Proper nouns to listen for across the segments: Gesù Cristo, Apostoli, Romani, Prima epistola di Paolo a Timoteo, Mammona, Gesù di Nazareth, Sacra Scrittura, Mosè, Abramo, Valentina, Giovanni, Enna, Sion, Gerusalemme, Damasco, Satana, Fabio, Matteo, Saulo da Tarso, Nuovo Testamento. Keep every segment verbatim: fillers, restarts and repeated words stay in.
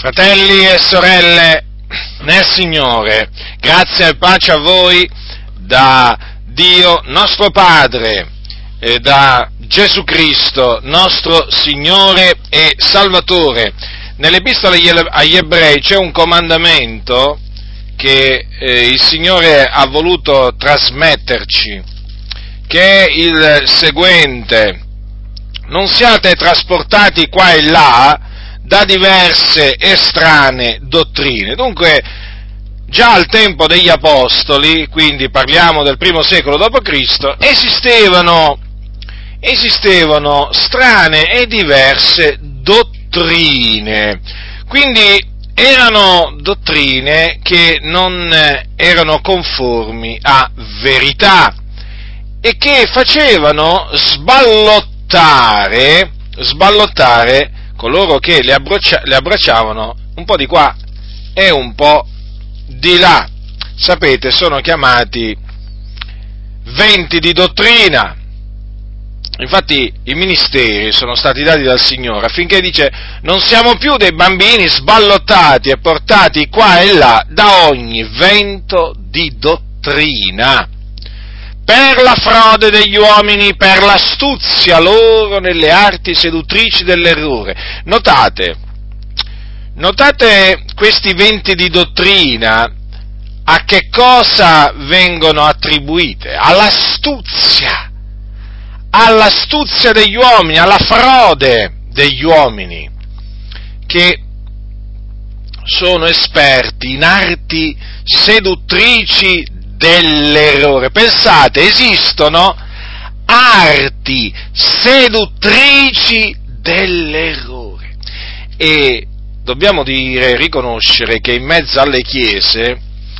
Fratelli e sorelle, nel Signore, grazia e pace a voi da Dio nostro Padre e da Gesù Cristo, nostro Signore e Salvatore. Nell'Epistola agli Ebrei c'è un comandamento che eh, il Signore ha voluto trasmetterci, che è il seguente: non siate trasportati qua e là da diverse e strane dottrine. Dunque, già al tempo degli Apostoli, quindi parliamo del primo secolo dopo Cristo, esistevano, esistevano strane e diverse dottrine, quindi erano dottrine che non erano conformi a verità e che facevano sballottare, sballottare coloro che le, abbraccia, le abbracciavano un po' di qua e un po' di là. Sapete, sono chiamati venti di dottrina. Infatti i ministeri sono stati dati dal Signore affinché, dice, non siamo più dei bambini sballottati e portati qua e là da ogni vento di dottrina, per la frode degli uomini, per l'astuzia loro nelle arti seduttrici dell'errore. Notate, notate questi venti di dottrina a che cosa vengono attribuite? All'astuzia, all'astuzia degli uomini, alla frode degli uomini, che sono esperti in arti seduttrici dell'errore. Pensate, esistono arti seduttrici dell'errore, e dobbiamo dire, riconoscere che in mezzo alle chiese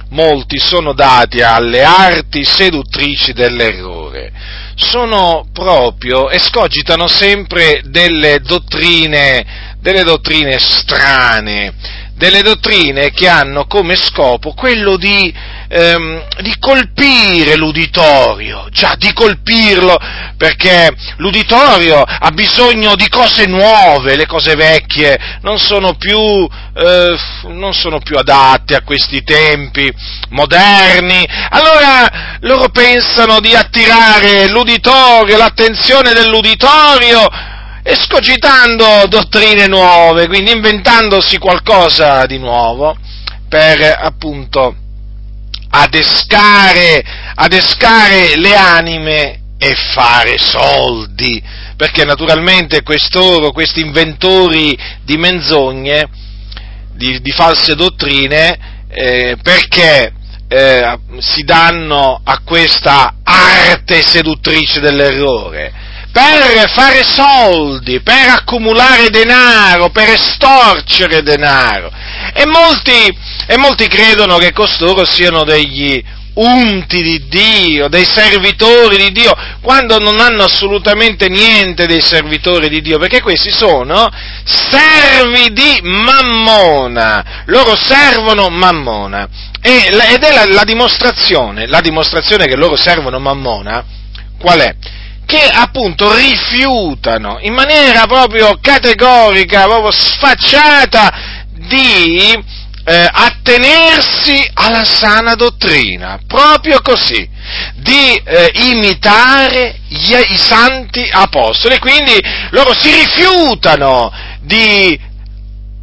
molti sono dati alle arti seduttrici dell'errore, sono proprio, escogitano sempre delle dottrine, delle dottrine strane, delle dottrine che hanno come scopo quello di, ehm, di colpire l'uditorio, già di colpirlo, perché l'uditorio ha bisogno di cose nuove, le cose vecchie non sono più, eh, non sono più adatte a questi tempi moderni, allora loro pensano di attirare l'uditorio, l'attenzione dell'uditorio, escogitando dottrine nuove, quindi inventandosi qualcosa di nuovo per, appunto, adescare, adescare le anime e fare soldi, perché naturalmente quest'oro, questi inventori di menzogne, di, di false dottrine, eh, perché eh, si danno a questa arte seduttrice dell'errore? Per fare soldi, per accumulare denaro, per estorcere denaro. E molti, e molti credono che costoro siano degli unti di Dio, dei servitori di Dio, quando non hanno assolutamente niente dei servitori di Dio, perché questi sono servi di Mammona, loro servono Mammona. E, ed è la, la dimostrazione, la dimostrazione che loro servono Mammona, qual è? Che appunto rifiutano in maniera proprio categorica, proprio sfacciata, di eh, attenersi alla sana dottrina, proprio così, di eh, imitare gli, i santi apostoli, quindi loro si rifiutano di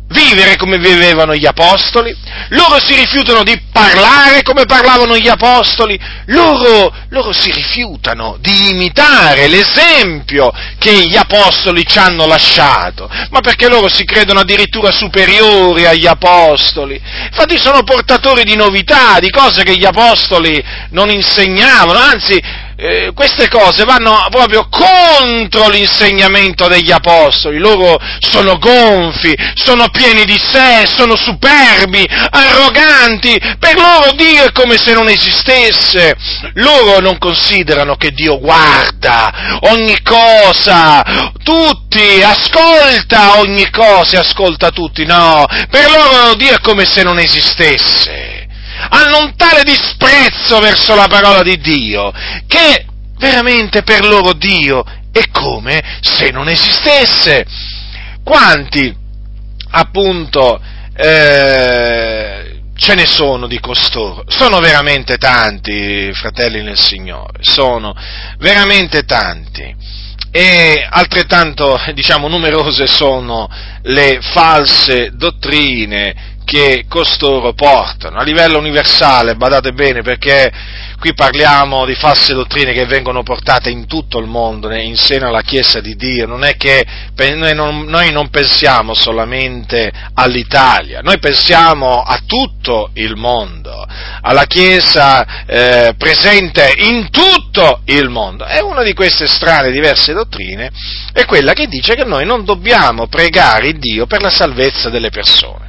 vivere come vivevano gli apostoli, loro si rifiutano di parlare come parlavano gli apostoli, loro, loro si rifiutano di imitare l'esempio che gli apostoli ci hanno lasciato, ma perché loro si credono addirittura superiori agli apostoli, infatti sono portatori di novità, di cose che gli apostoli non insegnavano, anzi, Eh, queste cose vanno proprio contro l'insegnamento degli apostoli, loro sono gonfi, sono pieni di sé, sono superbi, arroganti, per loro Dio è come se non esistesse, loro non considerano che Dio guarda ogni cosa, tutti, ascolta ogni cosa e ascolta tutti, no, per loro Dio è come se non esistesse. Hanno un tale disprezzo verso la parola di Dio che veramente per loro Dio è come se non esistesse. Quanti, appunto, eh, ce ne sono di costoro, sono veramente tanti, fratelli nel Signore, sono veramente tanti. E altrettanto, diciamo, numerose sono le false dottrine che costoro portano a livello universale, badate bene, perché qui parliamo di false dottrine che vengono portate in tutto il mondo, in seno alla Chiesa di Dio. Non è che noi non, noi non pensiamo solamente all'Italia, noi pensiamo a tutto il mondo, alla Chiesa eh, presente in tutto il mondo. E una di queste strane diverse dottrine è quella che dice che noi non dobbiamo pregare Dio per la salvezza delle persone.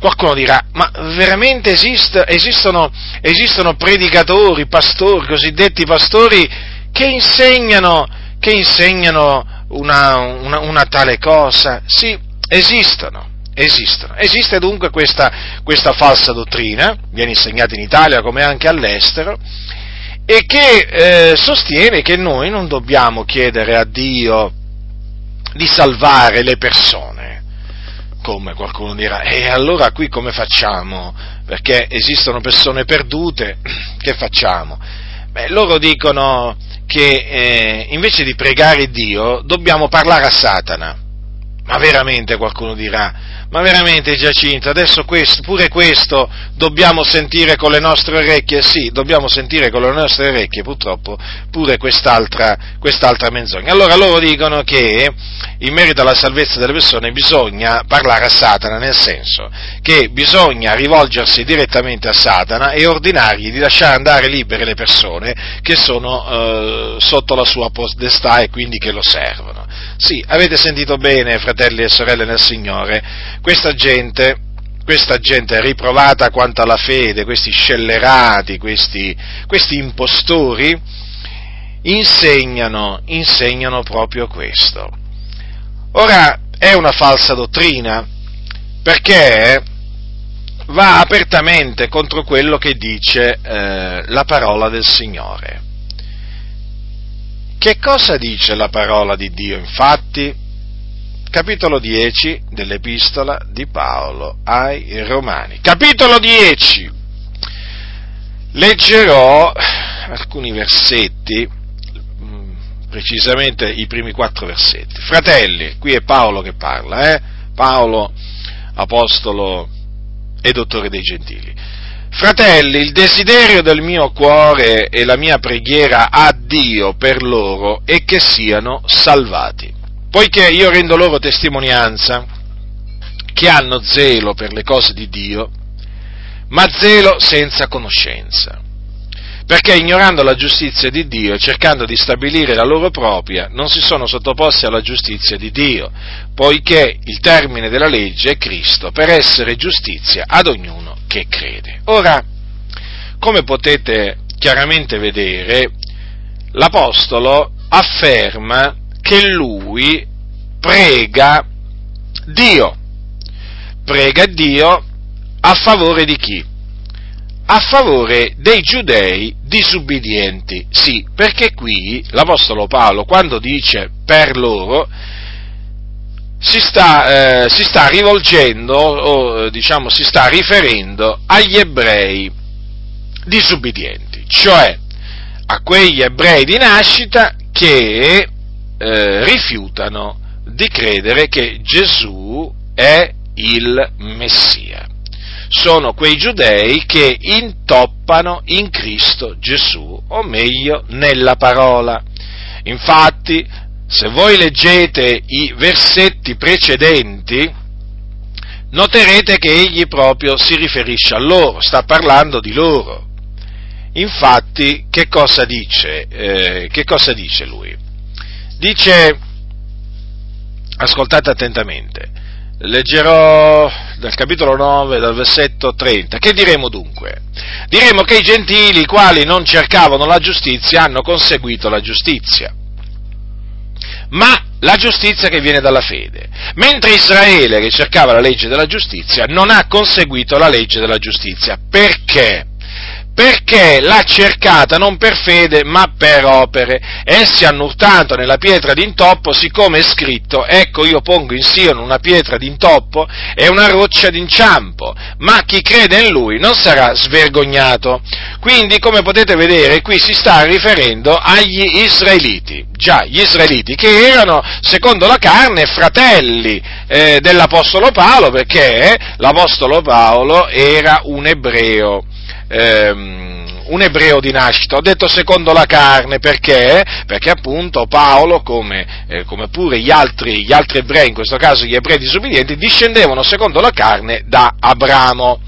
Qualcuno dirà, ma veramente esist- esistono, esistono predicatori, pastori, cosiddetti pastori, che insegnano, che insegnano una, una, una tale cosa? Sì, esistono, esistono. Esiste dunque questa, questa falsa dottrina, viene insegnata in Italia come anche all'estero, e che eh, sostiene che noi non dobbiamo chiedere a Dio di salvare le persone. Come qualcuno dirà, e allora qui come facciamo? Perché esistono persone perdute, che facciamo? Beh, loro dicono che eh, invece di pregare Dio dobbiamo parlare a Satana. Ma veramente, qualcuno dirà, ma veramente Giacinto, adesso questo, pure questo dobbiamo sentire con le nostre orecchie? Sì, dobbiamo sentire con le nostre orecchie purtroppo pure quest'altra, quest'altra menzogna. Allora loro dicono che in merito alla salvezza delle persone bisogna parlare a Satana, nel senso che bisogna rivolgersi direttamente a Satana e ordinargli di lasciare andare libere le persone che sono eh, sotto la sua potestà e quindi che lo servono. Sì, avete sentito bene, fratelli e sorelle nel Signore. Questa gente, questa gente riprovata quanto alla fede, questi scellerati, questi, questi impostori, insegnano, insegnano proprio questo. Ora, è una falsa dottrina, perché va apertamente contro quello che dice eh, la parola del Signore. Che cosa dice la parola di Dio, infatti? Capitolo dieci dell'Epistola di Paolo ai Romani. Capitolo dieci. Leggerò alcuni versetti, precisamente i primi quattro versetti. Fratelli, qui è Paolo che parla, eh? Paolo, apostolo e dottore dei Gentili. Fratelli, il desiderio del mio cuore e la mia preghiera a Dio per loro è che siano salvati. Poiché io rendo loro testimonianza che hanno zelo per le cose di Dio, ma zelo senza conoscenza, perché ignorando la giustizia di Dio e cercando di stabilire la loro propria, non si sono sottoposti alla giustizia di Dio, poiché il termine della legge è Cristo, per essere giustizia ad ognuno che crede. Ora, come potete chiaramente vedere, l'Apostolo afferma che lui prega Dio, prega Dio a favore di chi? A favore dei giudei disubbidienti, sì, perché qui l'Apostolo Paolo, quando dice per loro, si sta, eh, si sta rivolgendo, o diciamo si sta riferendo agli ebrei disubbidienti, cioè a quegli ebrei di nascita che Eh, rifiutano di credere che Gesù è il Messia. Sono quei giudei che intoppano in Cristo Gesù, o meglio nella parola. Infatti, se voi leggete i versetti precedenti, noterete che egli proprio si riferisce a loro, sta parlando di loro. Infatti, che cosa dice? Eh, che cosa dice lui? Dice, ascoltate attentamente, leggerò dal capitolo nove, dal versetto trenta, che diremo dunque? Diremo che i gentili, i quali non cercavano la giustizia, hanno conseguito la giustizia, ma la giustizia che viene dalla fede, mentre Israele, che cercava la legge della giustizia, non ha conseguito la legge della giustizia. Perché? perché l'ha cercata non per fede ma per opere. Essi hanno urtato nella pietra d'intoppo, siccome è scritto: ecco, io pongo in Sion una pietra d'intoppo e una roccia d'inciampo, ma chi crede in lui non sarà svergognato. Quindi, come potete vedere, qui si sta riferendo agli Israeliti, già gli Israeliti che erano, secondo la carne, fratelli eh, dell'Apostolo Paolo, perché l'Apostolo Paolo era un ebreo, ehm, un ebreo di nascita. Ho detto secondo la carne perché? Perché appunto Paolo, come, eh, come pure gli altri, gli altri ebrei, in questo caso gli ebrei disubbidienti, discendevano secondo la carne da Abramo.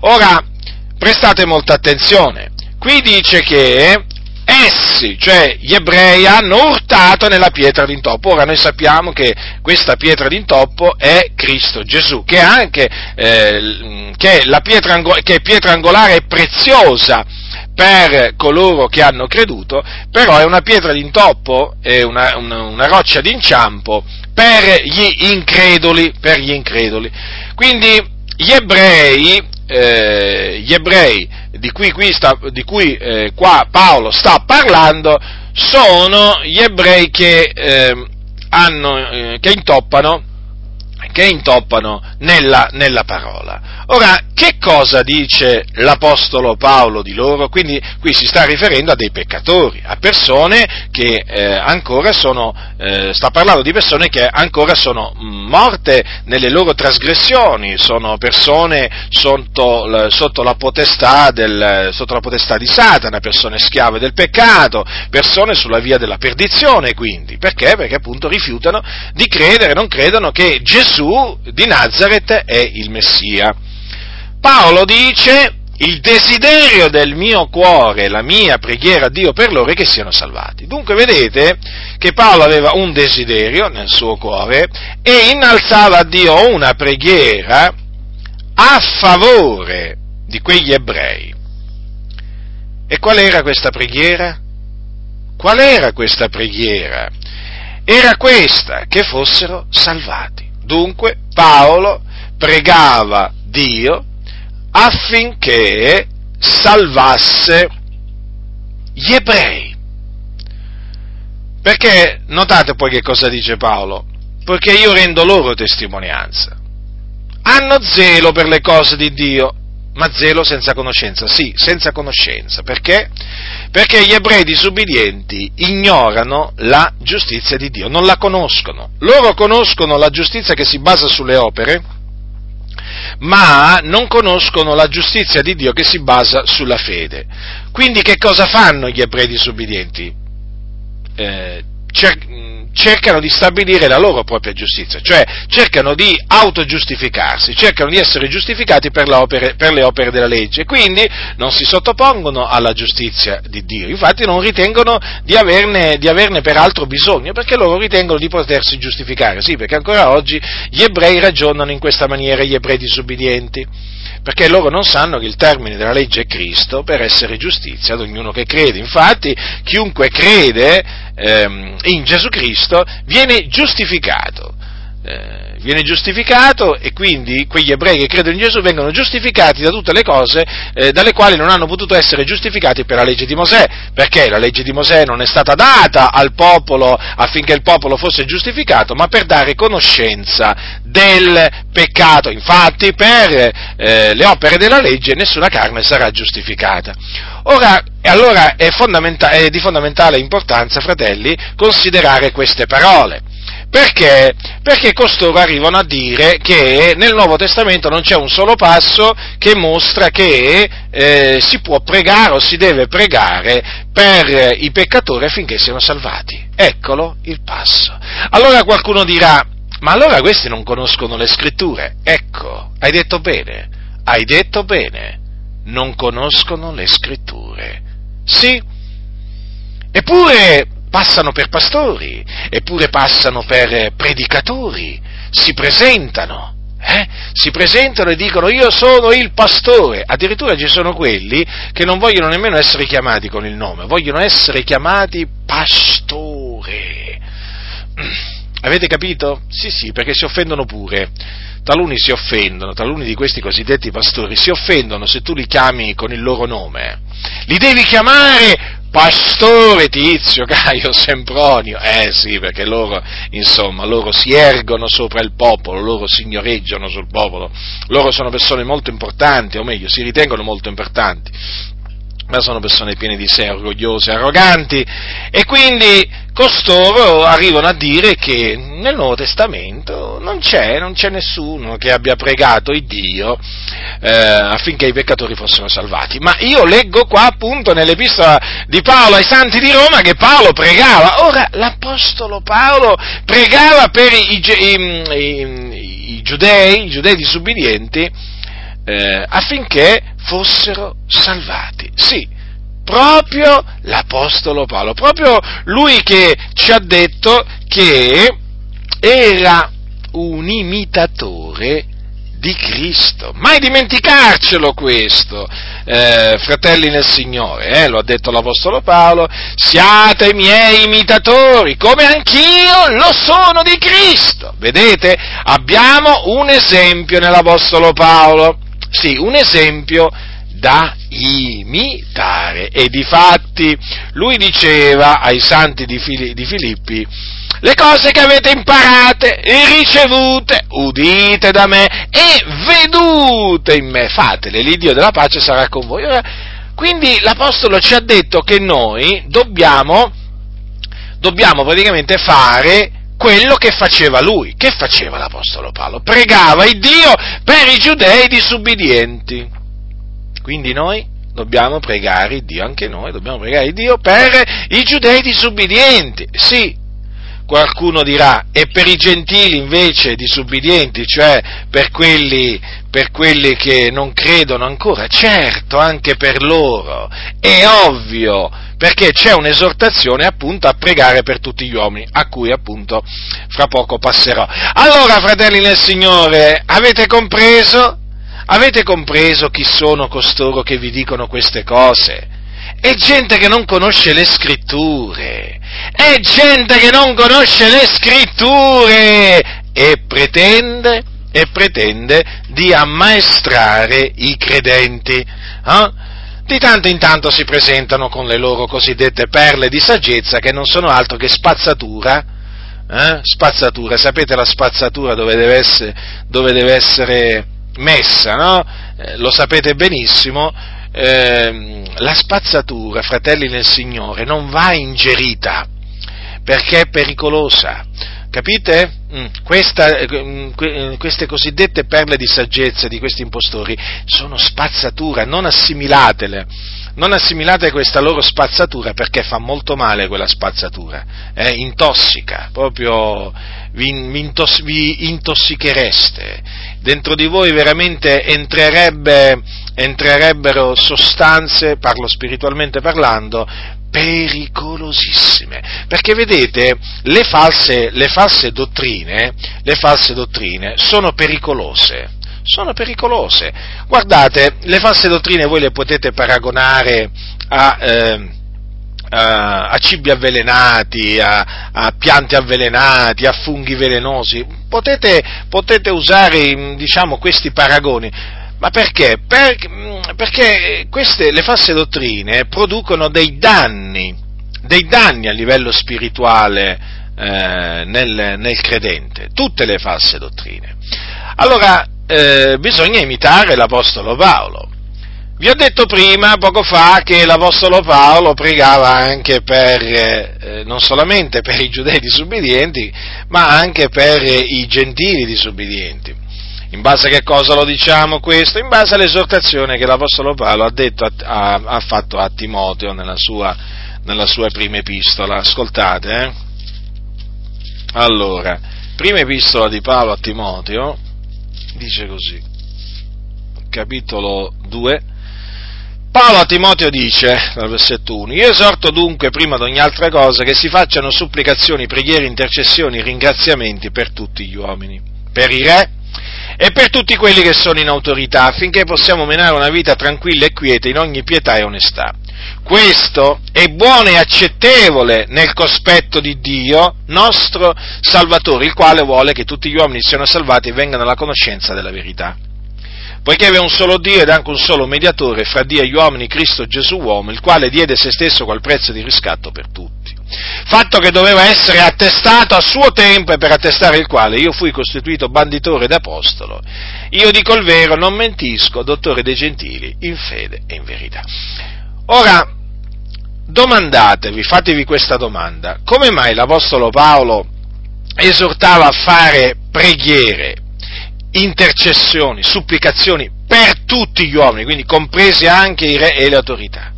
Ora, prestate molta attenzione, qui dice che essi, cioè gli ebrei, hanno urtato nella pietra d'intoppo. Ora, noi sappiamo che questa pietra d'intoppo è Cristo Gesù, che è anche eh, che è la pietra, angol- che è pietra angolare e preziosa per coloro che hanno creduto, però è una pietra d'intoppo, è una, una, una roccia d'inciampo per gli increduli, per gli increduli. Quindi gli ebrei... Eh, gli ebrei di cui, qui sta, di cui eh, qua Paolo sta parlando sono gli ebrei che, eh, hanno, eh, che intoppano, che intoppano nella, nella parola. Ora, che cosa dice l'Apostolo Paolo di loro? Quindi qui si sta riferendo a dei peccatori, a persone che eh, ancora sono, eh, sta parlando di persone che ancora sono morte nelle loro trasgressioni, sono persone sotto, sotto, la potestà del, sotto la potestà di Satana, persone schiave del peccato, persone sulla via della perdizione, quindi. Perché? Perché appunto rifiutano di credere, non credono che Gesù di Nazareth è il Messia. Paolo dice: il desiderio del mio cuore, la mia preghiera a Dio per loro è che siano salvati. Dunque vedete che Paolo aveva un desiderio nel suo cuore e innalzava a Dio una preghiera a favore di quegli ebrei. E qual era questa preghiera? Qual era questa preghiera? Era questa, che fossero salvati. Dunque Paolo pregava Dio affinché salvasse gli ebrei. Perché, notate poi che cosa dice Paolo: perché io rendo loro testimonianza. Hanno zelo per le cose di Dio, ma zelo senza conoscenza, sì, senza conoscenza. Perché? Perché gli ebrei disubbidienti ignorano la giustizia di Dio, non la conoscono. Loro conoscono la giustizia che si basa sulle opere, ma non conoscono la giustizia di Dio che si basa sulla fede. Quindi che cosa fanno gli ebrei disubbidienti? Eh, cer- cercano di stabilire la loro propria giustizia, cioè cercano di autogiustificarsi, cercano di essere giustificati per, opere, per le opere della legge, quindi non si sottopongono alla giustizia di Dio, infatti non ritengono di averne, di averne peraltro bisogno, perché loro ritengono di potersi giustificare, sì, perché ancora oggi gli ebrei ragionano in questa maniera, gli ebrei disubbidienti, perché loro non sanno che il termine della legge è Cristo per essere giustizia ad ognuno che crede. Infatti chiunque crede ehm, in Gesù Cristo viene giustificato, eh, viene giustificato e quindi quegli ebrei che credono in Gesù vengono giustificati da tutte le cose eh, dalle quali non hanno potuto essere giustificati per la legge di Mosè, perché la legge di Mosè non è stata data al popolo affinché il popolo fosse giustificato, ma per dare conoscenza del peccato. Infatti per eh, le opere della legge nessuna carne sarà giustificata. Ora, allora è, fondamenta- è di fondamentale importanza, fratelli, considerare queste parole. Perché? Perché costoro arrivano a dire che nel Nuovo Testamento non c'è un solo passo che mostra che eh, si può pregare o si deve pregare per i peccatori affinché siano salvati. Eccolo il passo. Allora qualcuno dirà: ma allora questi non conoscono le Scritture. Ecco, hai detto bene, hai detto bene, non conoscono le Scritture. Sì, eppure passano per pastori, eppure passano per predicatori, si presentano, eh? si presentano e dicono: io sono il pastore. Addirittura ci sono quelli che non vogliono nemmeno essere chiamati con il nome, vogliono essere chiamati pastore. Avete capito? Sì, sì, perché si offendono pure. Taluni si offendono, taluni di questi cosiddetti pastori si offendono se tu li chiami con il loro nome. Li devi chiamare Pastore Tizio, Caio, Sempronio. Eh sì, perché loro, insomma, loro si ergono sopra il popolo, loro signoreggiano sul popolo. Loro sono persone molto importanti, o meglio, si ritengono molto importanti, ma sono persone piene di sé, orgogliose, arroganti, e quindi costoro arrivano a dire che nel Nuovo Testamento non c'è, non c'è nessuno che abbia pregato il Dio eh, affinché i peccatori fossero salvati. Ma io leggo qua appunto nell'epistola di Paolo ai Santi di Roma che Paolo pregava. Ora, l'Apostolo Paolo pregava per i, i, i, i giudei, i giudei disubbidienti, eh, affinché fossero salvati. Sì. Proprio l'Apostolo Paolo, proprio lui che ci ha detto che era un imitatore di Cristo. Mai dimenticarcelo questo, eh, fratelli nel Signore, eh, lo ha detto l'Apostolo Paolo: siate miei imitatori, come anch'io lo sono di Cristo. Vedete, abbiamo un esempio nell'Apostolo Paolo, sì, un esempio da imitare. E difatti lui diceva ai santi di Filippi: le cose che avete imparate e ricevute, udite da me e vedute in me, fatele, l'Iddio della pace sarà con voi. Ora, quindi l'Apostolo ci ha detto che noi dobbiamo, dobbiamo praticamente fare quello che faceva lui. Che faceva l'Apostolo Paolo? Pregava il Dio per i giudei disubbidienti. Quindi noi dobbiamo pregare Dio, anche noi dobbiamo pregare Dio per i giudei disubbidienti. Sì, qualcuno dirà: e per i gentili invece disubbidienti, cioè per quelli, per quelli che non credono ancora? Certo, anche per loro, è ovvio, perché c'è un'esortazione appunto a pregare per tutti gli uomini, a cui appunto fra poco passerò. Allora, fratelli nel Signore, avete compreso? Avete compreso chi sono costoro che vi dicono queste cose? È gente che non conosce le scritture, è gente che non conosce le scritture e pretende, e pretende di ammaestrare i credenti. Eh? Di tanto in tanto si presentano con le loro cosiddette perle di saggezza che non sono altro che spazzatura. Eh? Spazzatura, sapete la spazzatura dove deve essere... Dove deve essere messa, no? Eh, lo sapete benissimo, eh, la spazzatura, fratelli nel Signore, non va ingerita, perché è pericolosa, capite? Mm, questa, eh, queste cosiddette perle di saggezza di questi impostori sono spazzatura, non assimilatele, non assimilate questa loro spazzatura, perché fa molto male quella spazzatura, eh, intossica, proprio vi, vi, intoss- vi intossichereste. Dentro di voi veramente entrerebbe, entrerebbero sostanze, parlo spiritualmente parlando, pericolosissime, perché vedete, le false, le false dottrine, le false dottrine sono pericolose, sono pericolose. Guardate, le false dottrine voi le potete paragonare a... Eh, A, a cibi avvelenati, a, a piante avvelenati, a funghi velenosi. Potete, potete usare, diciamo, questi paragoni, ma perché? Per, perché queste, le false dottrine producono dei danni, dei danni a livello spirituale eh, nel, nel credente, tutte le false dottrine. Allora, eh, bisogna imitare l'Apostolo Paolo. Vi ho detto prima, poco fa, che l'Apostolo Paolo pregava anche per, eh, non solamente per i giudei disubbidienti, ma anche per i gentili disubbidienti. In base a che cosa lo diciamo questo? In base all'esortazione che l'Apostolo Paolo ha, detto a, a, ha fatto a Timoteo nella sua, nella sua prima epistola. Ascoltate, eh? Allora, prima epistola di Paolo a Timoteo, dice così, capitolo due, Paolo a Timoteo dice, dal versetto uno: io esorto dunque prima di ogni altra cosa che si facciano supplicazioni, preghiere, intercessioni, ringraziamenti per tutti gli uomini, per i re e per tutti quelli che sono in autorità, affinché possiamo menare una vita tranquilla e quieta in ogni pietà e onestà. Questo è buono e accettevole nel cospetto di Dio, nostro Salvatore, il quale vuole che tutti gli uomini siano salvati e vengano alla conoscenza della verità. Poiché è un solo Dio ed anche un solo mediatore fra Dio e gli uomini, Cristo Gesù uomo, il quale diede se stesso qual prezzo di riscatto per tutti, fatto che doveva essere attestato a suo tempo, e per attestare il quale io fui costituito banditore ed apostolo. Io dico il vero, non mentisco, dottore dei gentili, in fede e in verità. Ora, domandatevi, fatevi questa domanda: come mai l'Apostolo Paolo esortava a fare preghiere, intercessioni, supplicazioni per tutti gli uomini, quindi compresi anche i re e le autorità?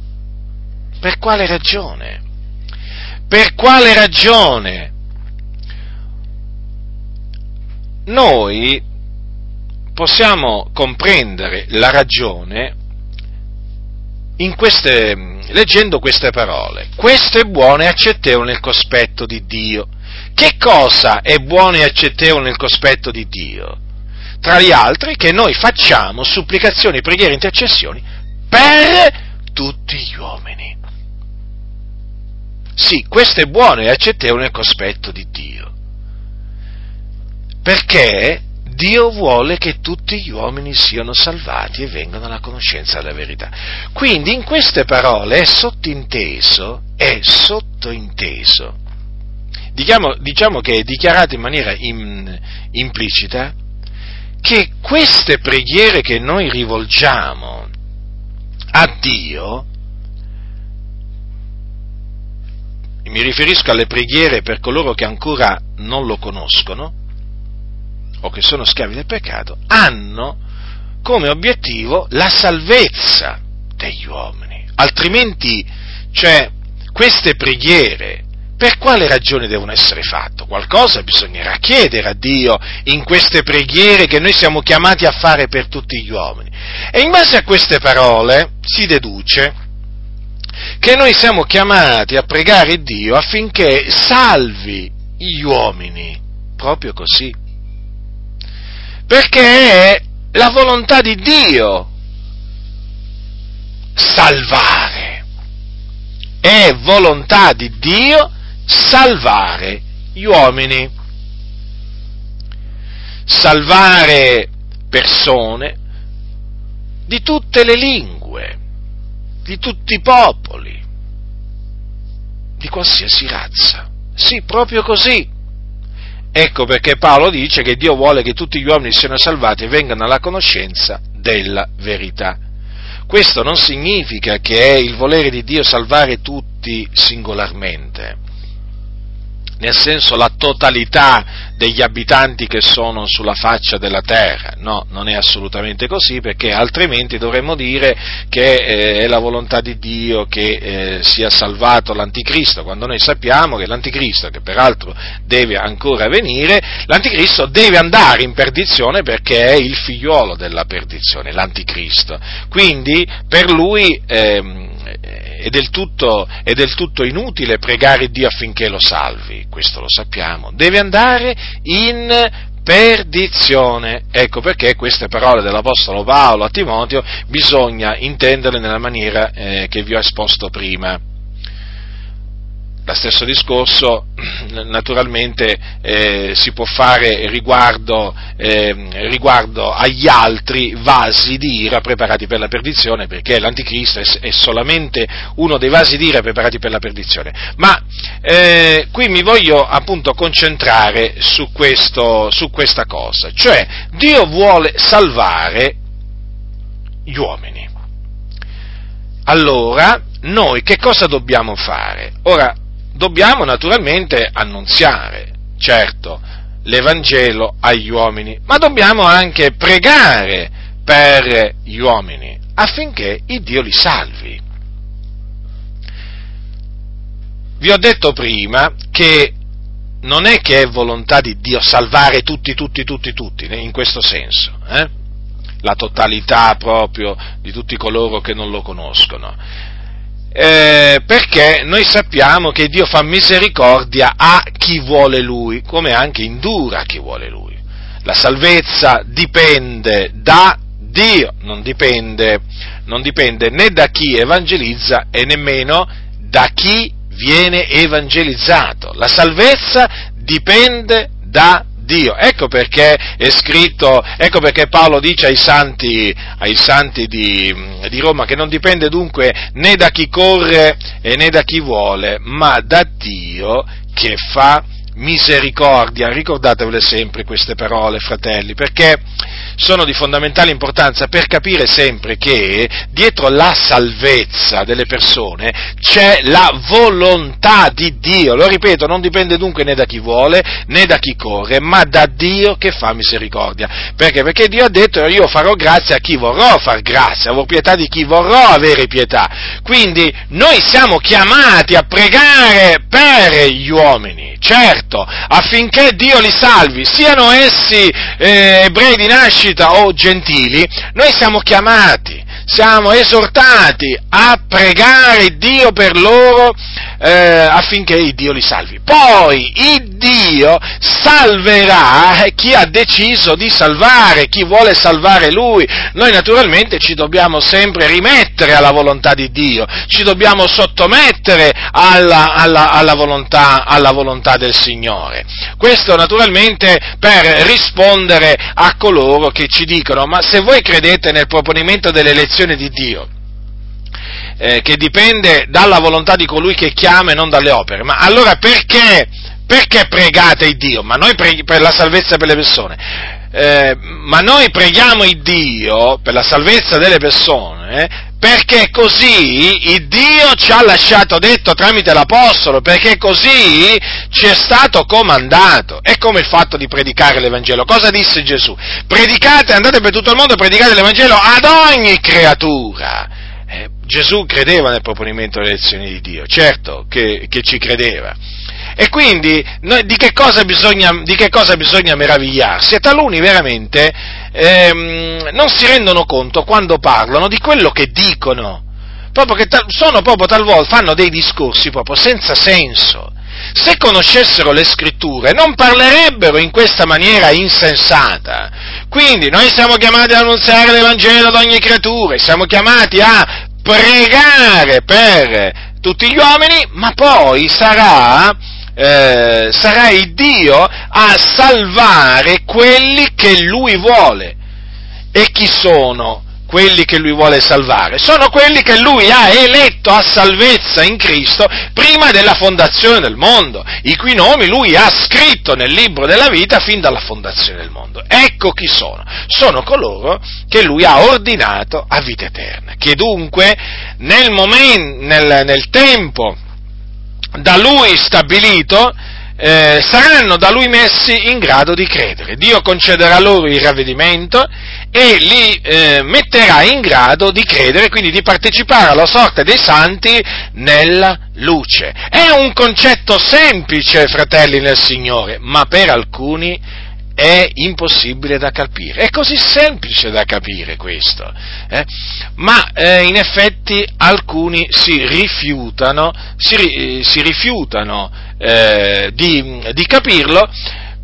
Per quale ragione? Per quale ragione noi possiamo comprendere la ragione in queste, leggendo queste parole? Questo è buono e accettevole nel cospetto di Dio. Che cosa è buono e accettevole nel cospetto di Dio? Tra gli altri, che noi facciamo supplicazioni, preghiere, intercessioni per tutti gli uomini. Sì, questo è buono e accettevole nel cospetto di Dio, perché Dio vuole che tutti gli uomini siano salvati e vengano alla conoscenza della verità. Quindi in queste parole è sottinteso, è sottointeso, diciamo, diciamo che è dichiarato in maniera in, implicita, che queste preghiere che noi rivolgiamo a Dio, mi riferisco alle preghiere per coloro che ancora non lo conoscono o che sono schiavi del peccato, hanno come obiettivo la salvezza degli uomini. Altrimenti, cioè, queste preghiere per quale ragione devono essere fatte? Qualcosa bisognerà chiedere a Dio in queste preghiere che noi siamo chiamati a fare per tutti gli uomini. E in base a queste parole si deduce che noi siamo chiamati a pregare Dio affinché salvi gli uomini, proprio così, perché è la volontà di Dio salvare, è volontà di Dio salvare gli uomini, salvare persone di tutte le lingue, di tutti i popoli, di qualsiasi razza. Sì, proprio così. Ecco perché Paolo dice che Dio vuole che tutti gli uomini siano salvati e vengano alla conoscenza della verità. Questo non significa che è il volere di Dio salvare tutti singolarmente, nel senso la totalità degli abitanti che sono sulla faccia della terra. No, non è assolutamente così, perché altrimenti dovremmo dire che eh, è la volontà di Dio che eh, sia salvato l'anticristo, quando noi sappiamo che l'anticristo, che peraltro deve ancora venire, l'anticristo deve andare in perdizione perché è il figliuolo della perdizione, l'anticristo. Quindi per lui ehm, È del, tutto, è del tutto inutile pregare Dio affinché lo salvi, questo lo sappiamo, deve andare in perdizione. Ecco perché queste parole dell'Apostolo Paolo a Timoteo bisogna intenderle nella maniera eh, che vi ho esposto prima. Lo stesso discorso naturalmente eh, si può fare riguardo, eh, riguardo agli altri vasi di ira preparati per la perdizione, perché l'anticristo è, è solamente uno dei vasi di ira preparati per la perdizione. Ma eh, qui mi voglio appunto concentrare su, questo, su questa cosa, cioè Dio vuole salvare gli uomini. Allora, noi che cosa dobbiamo fare? Ora, dobbiamo naturalmente annunziare, certo, l'Evangelo agli uomini, ma dobbiamo anche pregare per gli uomini affinché il Dio li salvi. Vi ho detto prima che non è che è volontà di Dio salvare tutti, tutti, tutti, tutti, in questo senso, eh? La totalità proprio di tutti coloro che non lo conoscono. Eh, perché noi sappiamo che Dio fa misericordia a chi vuole Lui, come anche indura a chi vuole Lui. La salvezza dipende da Dio non dipende, non dipende né da chi evangelizza e nemmeno da chi viene evangelizzato. La salvezza dipende da Dio. Ecco perché è scritto, ecco perché Paolo dice ai santi, ai santi di, di Roma che non dipende dunque né da chi corre e né da chi vuole, ma da Dio che fa misericordia. Ricordatevele sempre queste parole, fratelli, perché sono di fondamentale importanza per capire sempre che dietro la salvezza delle persone c'è la volontà di Dio. Lo ripeto, non dipende dunque né da chi vuole né da chi corre, ma da Dio che fa misericordia. Perché? Perché Dio ha detto: io farò grazia a chi vorrò far grazia, avrò pietà di chi vorrò avere pietà. Quindi noi siamo chiamati a pregare per gli uomini, certo, affinché Dio li salvi, siano essi eh, ebrei di nascita o gentili. Noi siamo chiamati, siamo esortati a pregare Dio per loro eh, affinché il Dio li salvi. Poi il Dio salverà chi ha deciso di salvare, chi vuole salvare Lui. Noi naturalmente ci dobbiamo sempre rimettere alla volontà di Dio, ci dobbiamo sottomettere alla, alla, alla, volontà, alla volontà del Signore. Questo naturalmente per rispondere a coloro che ci dicono: ma se voi credete nel proponimento dell'elezione di Dio, eh, che dipende dalla volontà di colui che chiama e non dalle opere, ma allora perché, perché pregate il Dio? Ma noi preghi per la salvezza per le persone. Eh, ma noi preghiamo il Dio per la salvezza delle persone, eh, perché così il Dio ci ha lasciato detto tramite l'Apostolo, perché così ci è stato comandato. È come il fatto di predicare l'Evangelo. Cosa disse Gesù? Predicate, andate per tutto il mondo, predicate l'Evangelo ad ogni creatura. Eh, Gesù credeva nel proponimento delle lezioni di Dio, certo che, che ci credeva. E quindi noi, di, che cosa bisogna, di che cosa bisogna meravigliarsi? E taluni veramente ehm, non si rendono conto quando parlano di quello che dicono, proprio che tal, sono proprio talvolta, fanno dei discorsi proprio senza senso. Se conoscessero le Scritture non parlerebbero in questa maniera insensata. Quindi noi siamo chiamati ad annunziare l'Evangelo ad ogni creatura, siamo chiamati a pregare per tutti gli uomini, ma poi sarà, eh, sarà il Dio a salvare quelli che Lui vuole. E chi sono quelli che Lui vuole salvare? Sono quelli che Lui ha eletto a salvezza in Cristo prima della fondazione del mondo, i cui nomi Lui ha scritto nel libro della vita fin dalla fondazione del mondo. Ecco chi sono. Sono coloro che Lui ha ordinato a vita eterna, che dunque nel momento, nel, nel tempo da Lui stabilito, Eh, saranno da Lui messi in grado di credere. Dio concederà loro il ravvedimento e li eh, metterà in grado di credere, quindi di partecipare alla sorte dei santi nella luce. È un concetto semplice, fratelli nel Signore, ma per alcuni è impossibile da capire. È così semplice da capire questo, eh? ma eh, in effetti alcuni si rifiutano, si, eh, si rifiutano Eh, di, di capirlo,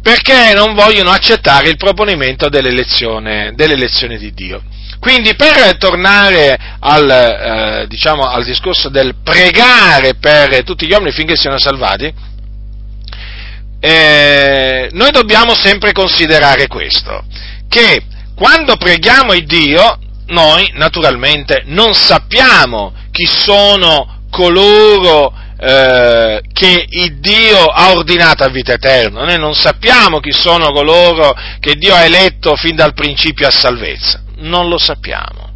perché non vogliono accettare il proponimento dell'elezione, dell'elezione di Dio. Quindi, per tornare al, eh, diciamo, al discorso del pregare per tutti gli uomini finché siano salvati, eh, noi dobbiamo sempre considerare questo, che quando preghiamo il Dio, noi naturalmente non sappiamo chi sono coloro Eh, che il Dio ha ordinato a vita eterna. Noi non sappiamo chi sono coloro che Dio ha eletto fin dal principio a salvezza, non lo sappiamo,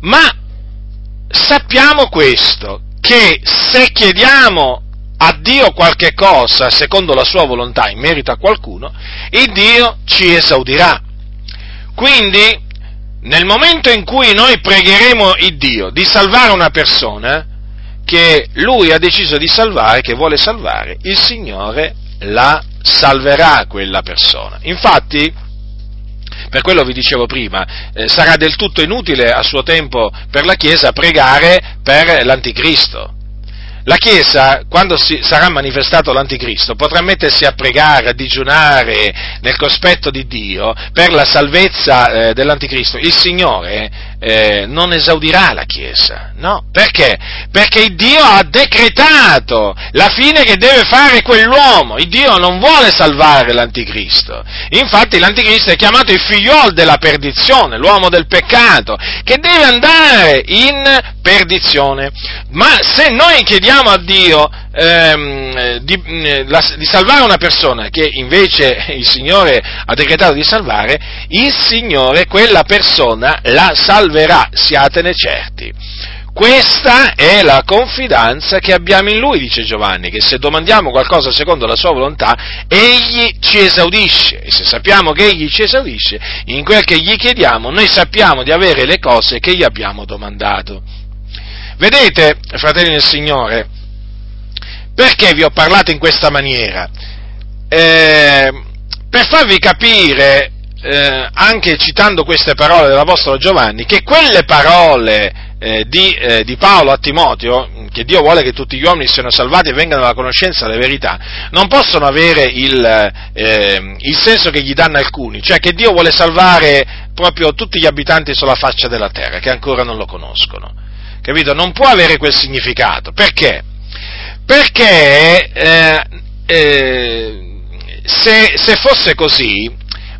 ma sappiamo questo, che se chiediamo a Dio qualche cosa secondo la sua volontà in merito a qualcuno, il Dio ci esaudirà. Quindi nel momento in cui noi pregheremo il Dio di salvare una persona che Lui ha deciso di salvare, che vuole salvare, il Signore la salverà quella persona. Infatti, per quello vi dicevo prima, eh, sarà del tutto inutile a suo tempo per la Chiesa pregare per l'anticristo. La Chiesa, quando si, sarà manifestato l'Anticristo, potrà mettersi a pregare, a digiunare nel cospetto di Dio per la salvezza eh, dell'Anticristo. Il Signore eh, non esaudirà la Chiesa, no? Perché? Perché Dio ha decretato la fine che deve fare quell'uomo. Il Dio non vuole salvare l'Anticristo. Infatti l'Anticristo è chiamato il figliol della perdizione, l'uomo del peccato, che deve andare in perdizione. Ma se noi chiediamo a Dio ehm, di, di salvare una persona che invece il Signore ha decretato di salvare, il Signore quella persona la salverà, siatene certi. Questa è la confidenza che abbiamo in Lui, dice Giovanni, che se domandiamo qualcosa secondo la Sua volontà, Egli ci esaudisce, e se sappiamo che Egli ci esaudisce, in quel che Gli chiediamo, noi sappiamo di avere le cose che Gli abbiamo domandato. Vedete, fratelli del Signore, perché vi ho parlato in questa maniera? Eh, per farvi capire, eh, anche citando queste parole dell'Apostolo Giovanni, che quelle parole eh, di, eh, di Paolo a Timoteo, che Dio vuole che tutti gli uomini siano salvati e vengano alla conoscenza della verità, non possono avere il, eh, il senso che gli danno alcuni, cioè che Dio vuole salvare proprio tutti gli abitanti sulla faccia della terra, che ancora non lo conoscono. Capito? Non può avere quel significato. Perché? Perché eh, eh, se, se fosse così,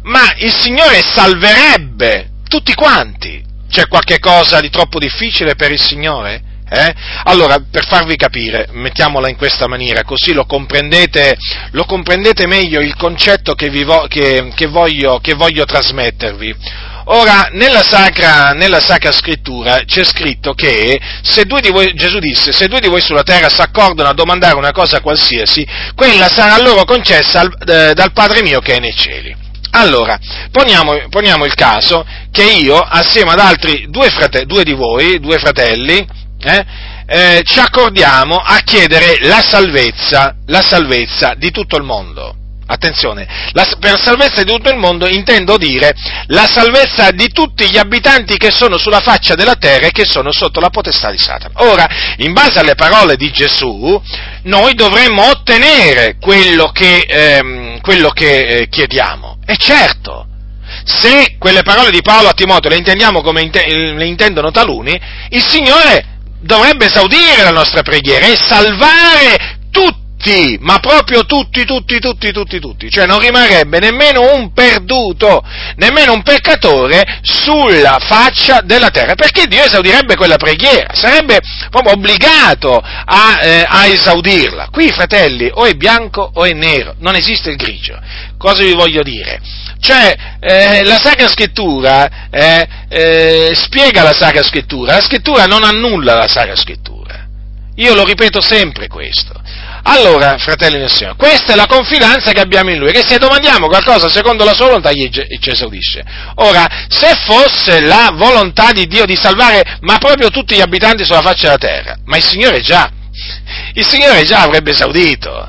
ma il Signore salverebbe tutti quanti. C'è qualche cosa di troppo difficile per il Signore? Eh? Allora, per farvi capire, mettiamola in questa maniera, così lo comprendete, lo comprendete meglio il concetto che, vi vo- che, che, voglio, che voglio trasmettervi. Ora, nella Sacra, nella Sacra Scrittura c'è scritto che se due di voi, Gesù disse, se due di voi sulla terra s'accordano a domandare una cosa qualsiasi, quella sarà loro concessa al, eh, dal Padre mio che è nei cieli. Allora, poniamo, poniamo il caso che io, assieme ad altri due, frate, due di voi, due fratelli, eh, eh, ci accordiamo a chiedere la salvezza, la salvezza di tutto il mondo. Attenzione, la, per salvezza di tutto il mondo intendo dire la salvezza di tutti gli abitanti che sono sulla faccia della terra e che sono sotto la potestà di Satana. Ora, in base alle parole di Gesù, noi dovremmo ottenere quello che, ehm, quello che eh, chiediamo. E certo, se quelle parole di Paolo a Timoteo le intendiamo come inte- le intendono taluni, il Signore dovrebbe esaudire la nostra preghiera e salvare tutti. Sì, ma proprio tutti, tutti, tutti, tutti, tutti, cioè non rimarrebbe nemmeno un perduto, nemmeno un peccatore sulla faccia della terra, perché Dio esaudirebbe quella preghiera, sarebbe proprio obbligato a, eh, a esaudirla. Qui, fratelli, o è bianco o è nero, non esiste il grigio. Cosa vi voglio dire? Cioè, eh, la Sacra Scrittura eh, eh, spiega la Sacra Scrittura, la Scrittura non annulla la Sacra Scrittura. Io lo ripeto sempre questo. Allora, fratelli del Signore, questa è la confidenza che abbiamo in Lui, che se domandiamo qualcosa secondo la Sua volontà, Egli ci esaudisce. Ora, se fosse la volontà di Dio di salvare, ma proprio tutti gli abitanti sulla faccia della terra, ma il Signore già, il Signore già avrebbe esaudito,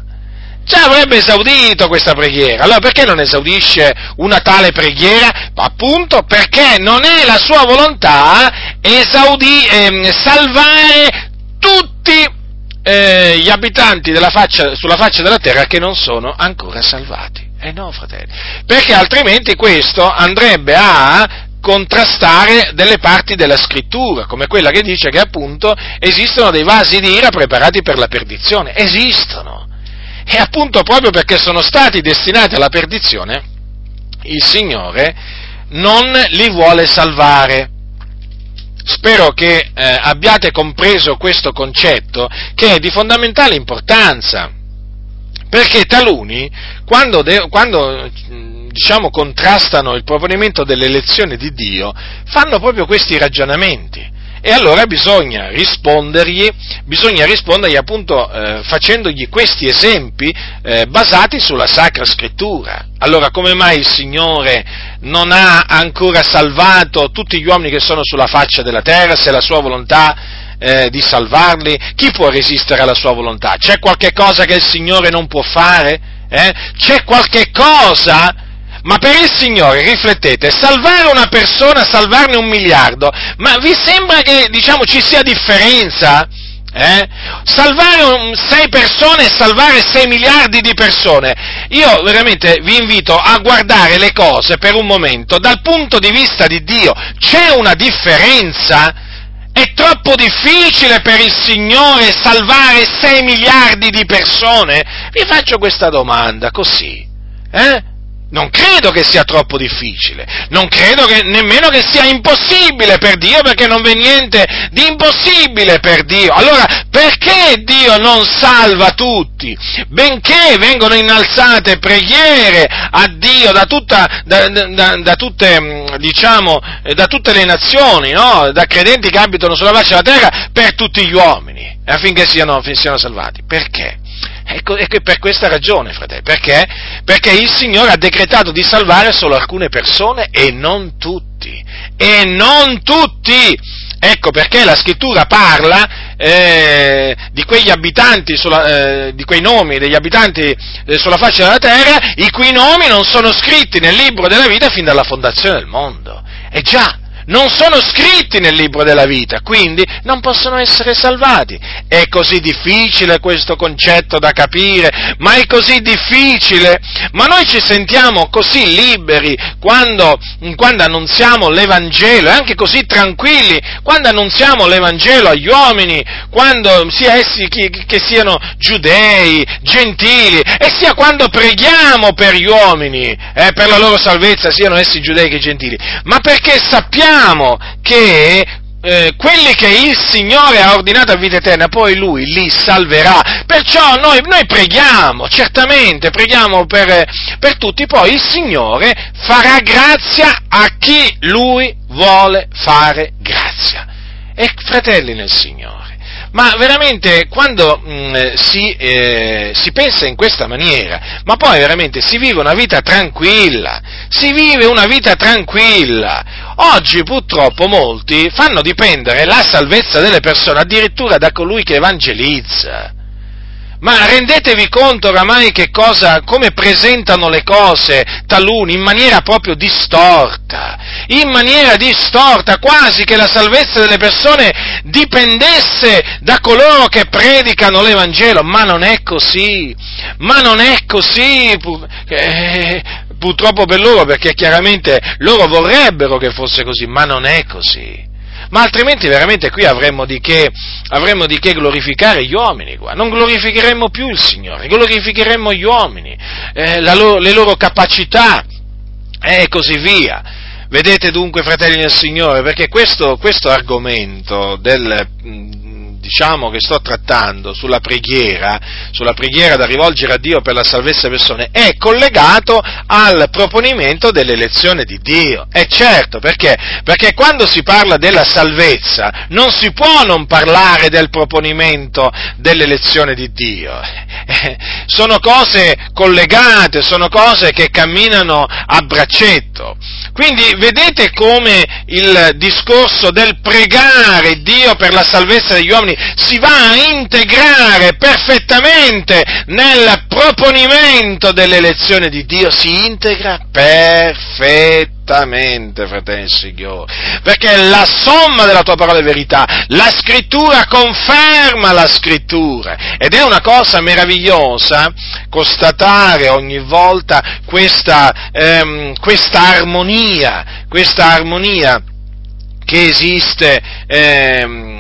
già avrebbe esaudito questa preghiera. Allora, perché non esaudisce una tale preghiera? Appunto, perché non è la Sua volontà esaudi, eh, salvare tutti eh, gli abitanti della faccia, sulla faccia della terra che non sono ancora salvati. Eh no, fratelli, perché altrimenti questo andrebbe a contrastare delle parti della Scrittura, come quella che dice che appunto esistono dei vasi di ira preparati per la perdizione. Esistono. E appunto proprio perché sono stati destinati alla perdizione, il Signore non li vuole salvare. Spero che eh, abbiate compreso questo concetto, che è di fondamentale importanza, perché taluni, quando, de- quando diciamo, contrastano il proponimento dell'elezione di Dio, fanno proprio questi ragionamenti, e allora bisogna rispondergli, bisogna rispondergli appunto eh, facendogli questi esempi eh, basati sulla Sacra Scrittura. Allora, come mai il Signore non ha ancora salvato tutti gli uomini che sono sulla faccia della terra, se è la Sua volontà eh, di salvarli? Chi può resistere alla Sua volontà? C'è qualche cosa che il Signore non può fare? Eh? C'è qualche cosa? Ma per il Signore, riflettete, salvare una persona, salvarne un miliardo, ma vi sembra che, diciamo, ci sia differenza? Eh? Salvare un, sei persone e salvare sei miliardi di persone. Io veramente vi invito a guardare le cose per un momento dal punto di vista di Dio. C'è una differenza? È troppo difficile per il Signore salvare sei miliardi di persone? Vi faccio questa domanda così, eh? Non credo che sia troppo difficile, non credo che, nemmeno che sia impossibile per Dio, perché non v'è niente di impossibile per Dio. Allora, perché Dio non salva tutti? Benché vengono innalzate preghiere a Dio da, tutta, da, da, da tutte, diciamo, da tutte le nazioni, no? Da credenti che abitano sulla faccia della terra, per tutti gli uomini, affinché siano, siano salvati. Perché? Ecco, ecco per questa ragione, fratelli, perché? Perché il Signore ha decretato di salvare solo alcune persone e non tutti, e non tutti, ecco perché la Scrittura parla eh, di quegli abitanti, sulla, eh, di quei nomi degli abitanti eh, sulla faccia della terra, i cui nomi non sono scritti nel libro della vita fin dalla fondazione del mondo, e già, non sono scritti nel libro della vita, quindi non possono essere salvati. È così difficile questo concetto da capire, ma è così difficile, ma noi ci sentiamo così liberi quando, quando annunziamo l'Evangelo, e anche così tranquilli quando annunziamo l'Evangelo agli uomini, quando sia essi che, che siano giudei, gentili, e sia quando preghiamo per gli uomini, eh, per la loro salvezza, siano essi giudei che gentili, ma perché sappiamo che eh, quelli che il Signore ha ordinato a vita eterna, poi Lui li salverà. Perciò noi, noi preghiamo, certamente preghiamo per, per tutti, poi il Signore farà grazia a chi Lui vuole fare grazia. E fratelli nel Signore, ma veramente quando mh, si, eh, si pensa in questa maniera, ma poi veramente si vive una vita tranquilla, si vive una vita tranquilla. Oggi purtroppo molti fanno dipendere la salvezza delle persone addirittura da colui che evangelizza. Ma rendetevi conto oramai che cosa, come presentano le cose taluni in maniera proprio distorta, in maniera distorta, quasi che la salvezza delle persone dipendesse da coloro che predicano l'Evangelo, ma non è così, ma non è così, eh, purtroppo per loro, perché chiaramente loro vorrebbero che fosse così, ma non è così. Ma altrimenti veramente qui avremmo di che, avremmo di che glorificare gli uomini qua, non glorificheremmo più il Signore, glorificheremmo gli uomini, eh, la loro, le loro capacità e eh, così via. Vedete dunque, fratelli del Signore, perché questo, questo argomento del, diciamo, che sto trattando sulla preghiera, sulla preghiera da rivolgere a Dio per la salvezza delle persone, è collegato al proponimento dell'elezione di Dio. È certo, perché? Perché quando si parla della salvezza non si può non parlare del proponimento dell'elezione di Dio. Sono cose collegate, sono cose che camminano a braccetto. Quindi vedete come il discorso del pregare Dio per la salvezza degli uomini si va a integrare perfettamente nel proponimento dell'elezione di Dio, si integra perfettamente. Esattamente, fratello Signore, perché la somma della tua parola è verità, la Scrittura conferma la Scrittura, ed è una cosa meravigliosa constatare ogni volta questa, ehm, questa armonia, questa armonia che esiste, ehm,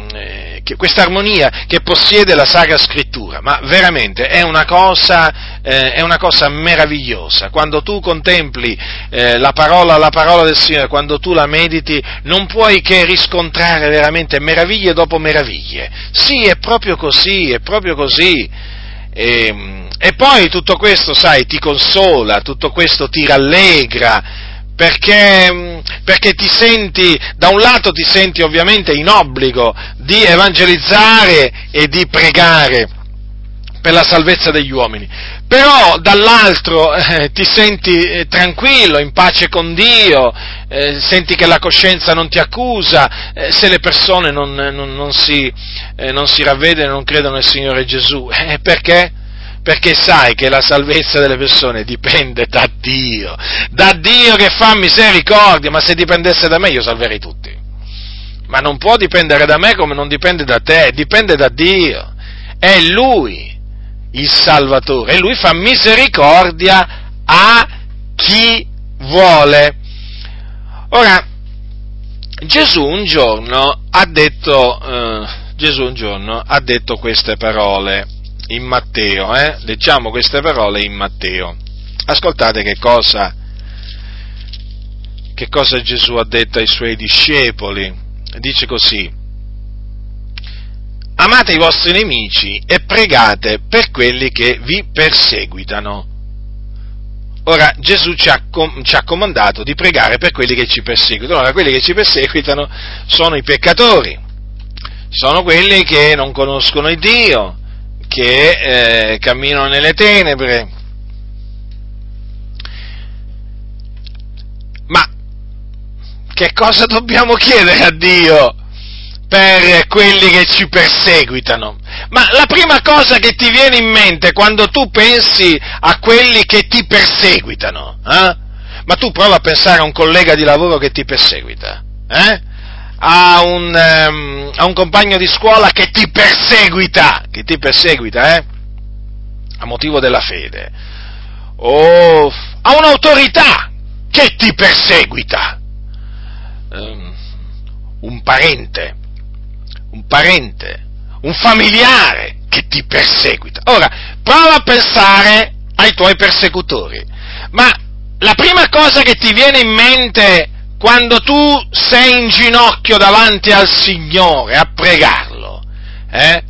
che, questa armonia che possiede la Sacra Scrittura, ma veramente è una cosa Eh, è una cosa meravigliosa. Quando tu contempli eh, la parola, la parola del Signore, quando tu la mediti, non puoi che riscontrare veramente meraviglie dopo meraviglie. Sì, è proprio così, è proprio così. E, e poi tutto questo, sai, ti consola, tutto questo ti rallegra. Perché, perché ti senti, da un lato ti senti ovviamente in obbligo di evangelizzare e di pregare per la salvezza degli uomini, però dall'altro eh, ti senti eh, tranquillo, in pace con Dio, eh, senti che la coscienza non ti accusa, eh, se le persone non, non, non, si, eh, non si ravvedono, non credono nel Signore Gesù, eh, perché? Perché sai che la salvezza delle persone dipende da Dio, da Dio che fa misericordia, ma se dipendesse da me io salverei tutti, ma non può dipendere da me come non dipende da te, dipende da Dio. È Lui il Salvatore, e Lui fa misericordia a chi vuole. Ora, Gesù un giorno ha detto, eh, Gesù un giorno ha detto queste parole in Matteo, eh? Leggiamo queste parole in Matteo. Ascoltate che cosa, che cosa Gesù ha detto ai Suoi discepoli. Dice così: amate i vostri nemici e pregate per quelli che vi perseguitano. Ora, Gesù ci ha, com- ci ha comandato di pregare per quelli che ci perseguitano. Ora, quelli che ci perseguitano sono i peccatori, sono quelli che non conoscono il Dio, che eh, camminano nelle tenebre. Ma che cosa dobbiamo chiedere a Dio per quelli che ci perseguitano? Ma la prima cosa che ti viene in mente quando tu pensi a quelli che ti perseguitano, eh? Ma tu prova a pensare a un collega di lavoro che ti perseguita, eh? a, un, um, a un compagno di scuola che ti perseguita, che ti perseguita, eh? a motivo della fede, o a un'autorità che ti perseguita, um, un parente, un parente, un familiare che ti perseguita. Ora, prova a pensare ai tuoi persecutori, ma la prima cosa che ti viene in mente quando tu sei in ginocchio davanti al Signore a pregarlo, eh?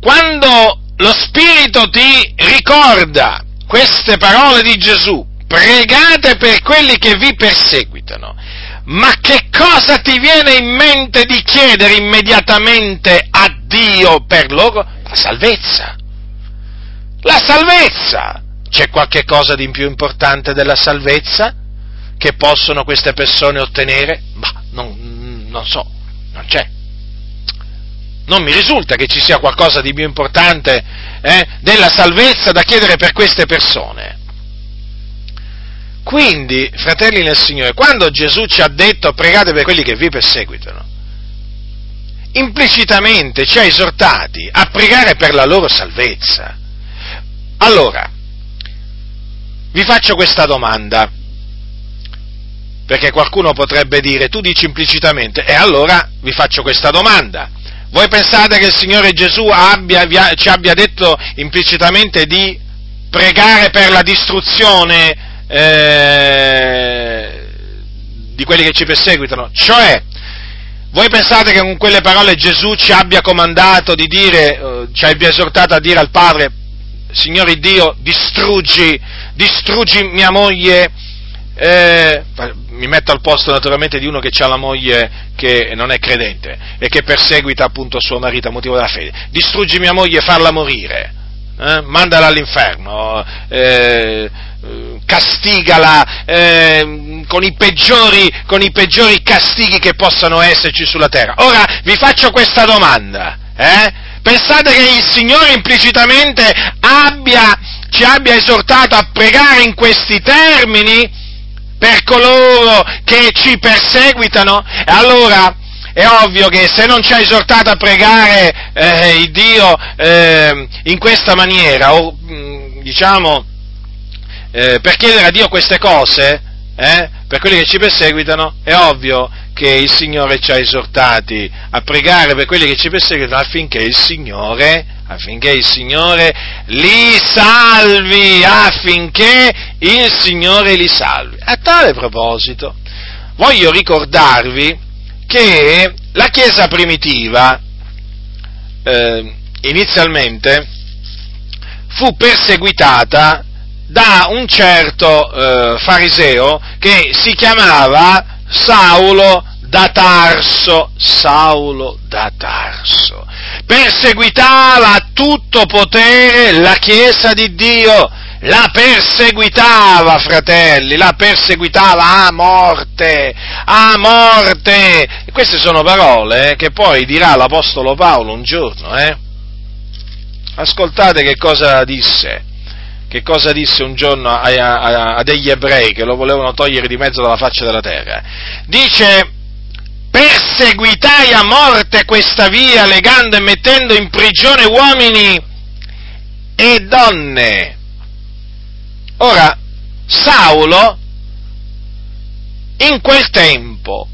quando lo Spirito ti ricorda queste parole di Gesù, pregate per quelli che vi perseguitano, ma che cosa ti viene in mente di chiedere immediatamente a Dio per loro? La salvezza. La salvezza. C'è qualche cosa di più importante della salvezza che possono queste persone ottenere? Bah, non, non so, non c'è. Non mi risulta che ci sia qualcosa di più importante eh, della salvezza da chiedere per queste persone. Quindi, fratelli nel Signore, quando Gesù ci ha detto pregate per quelli che vi perseguitano, implicitamente ci ha esortati a pregare per la loro salvezza. Allora, vi faccio questa domanda, perché qualcuno potrebbe dire, tu dici implicitamente, e allora vi faccio questa domanda. Voi pensate che il Signore Gesù abbia, ci abbia detto implicitamente di pregare per la distruzione Eh, di quelli che ci perseguitano? Cioè, voi pensate che con quelle parole Gesù ci abbia comandato di dire, eh, ci abbia esortato a dire al Padre, Signore Dio, distruggi, distruggi mia moglie, eh, mi metto al posto naturalmente di uno che ha la moglie che non è credente e che perseguita appunto suo marito a motivo della fede, distruggi mia moglie e farla morire, eh, mandala all'inferno, eh, castigala eh, con i peggiori con i peggiori castighi che possano esserci sulla terra. Ora vi faccio questa domanda, eh? Pensate che il Signore implicitamente abbia, ci abbia esortato a pregare in questi termini per coloro che ci perseguitano? E allora è ovvio che se non ci ha esortato a pregare eh, il Dio eh, in questa maniera, o diciamo Eh, per chiedere a Dio queste cose, eh, per quelli che ci perseguitano, è ovvio che il Signore ci ha esortati a pregare per quelli che ci perseguitano affinché il Signore, affinché il Signore li salvi, affinché il Signore li salvi. A tale proposito, voglio ricordarvi che la Chiesa primitiva, eh, inizialmente, fu perseguitata da un certo eh, fariseo che si chiamava Saulo da Tarso, Saulo da Tarso, perseguitava a tutto potere la Chiesa di Dio, la perseguitava, fratelli, la perseguitava a morte, a morte, e queste sono parole eh, che poi dirà l'Apostolo Paolo un giorno, eh. ascoltate che cosa disse, che cosa disse un giorno a, a, a degli ebrei che lo volevano togliere di mezzo dalla faccia della terra. Dice perseguitai a morte questa via, legando e mettendo in prigione uomini e donne. Ora, Saulo in quel tempo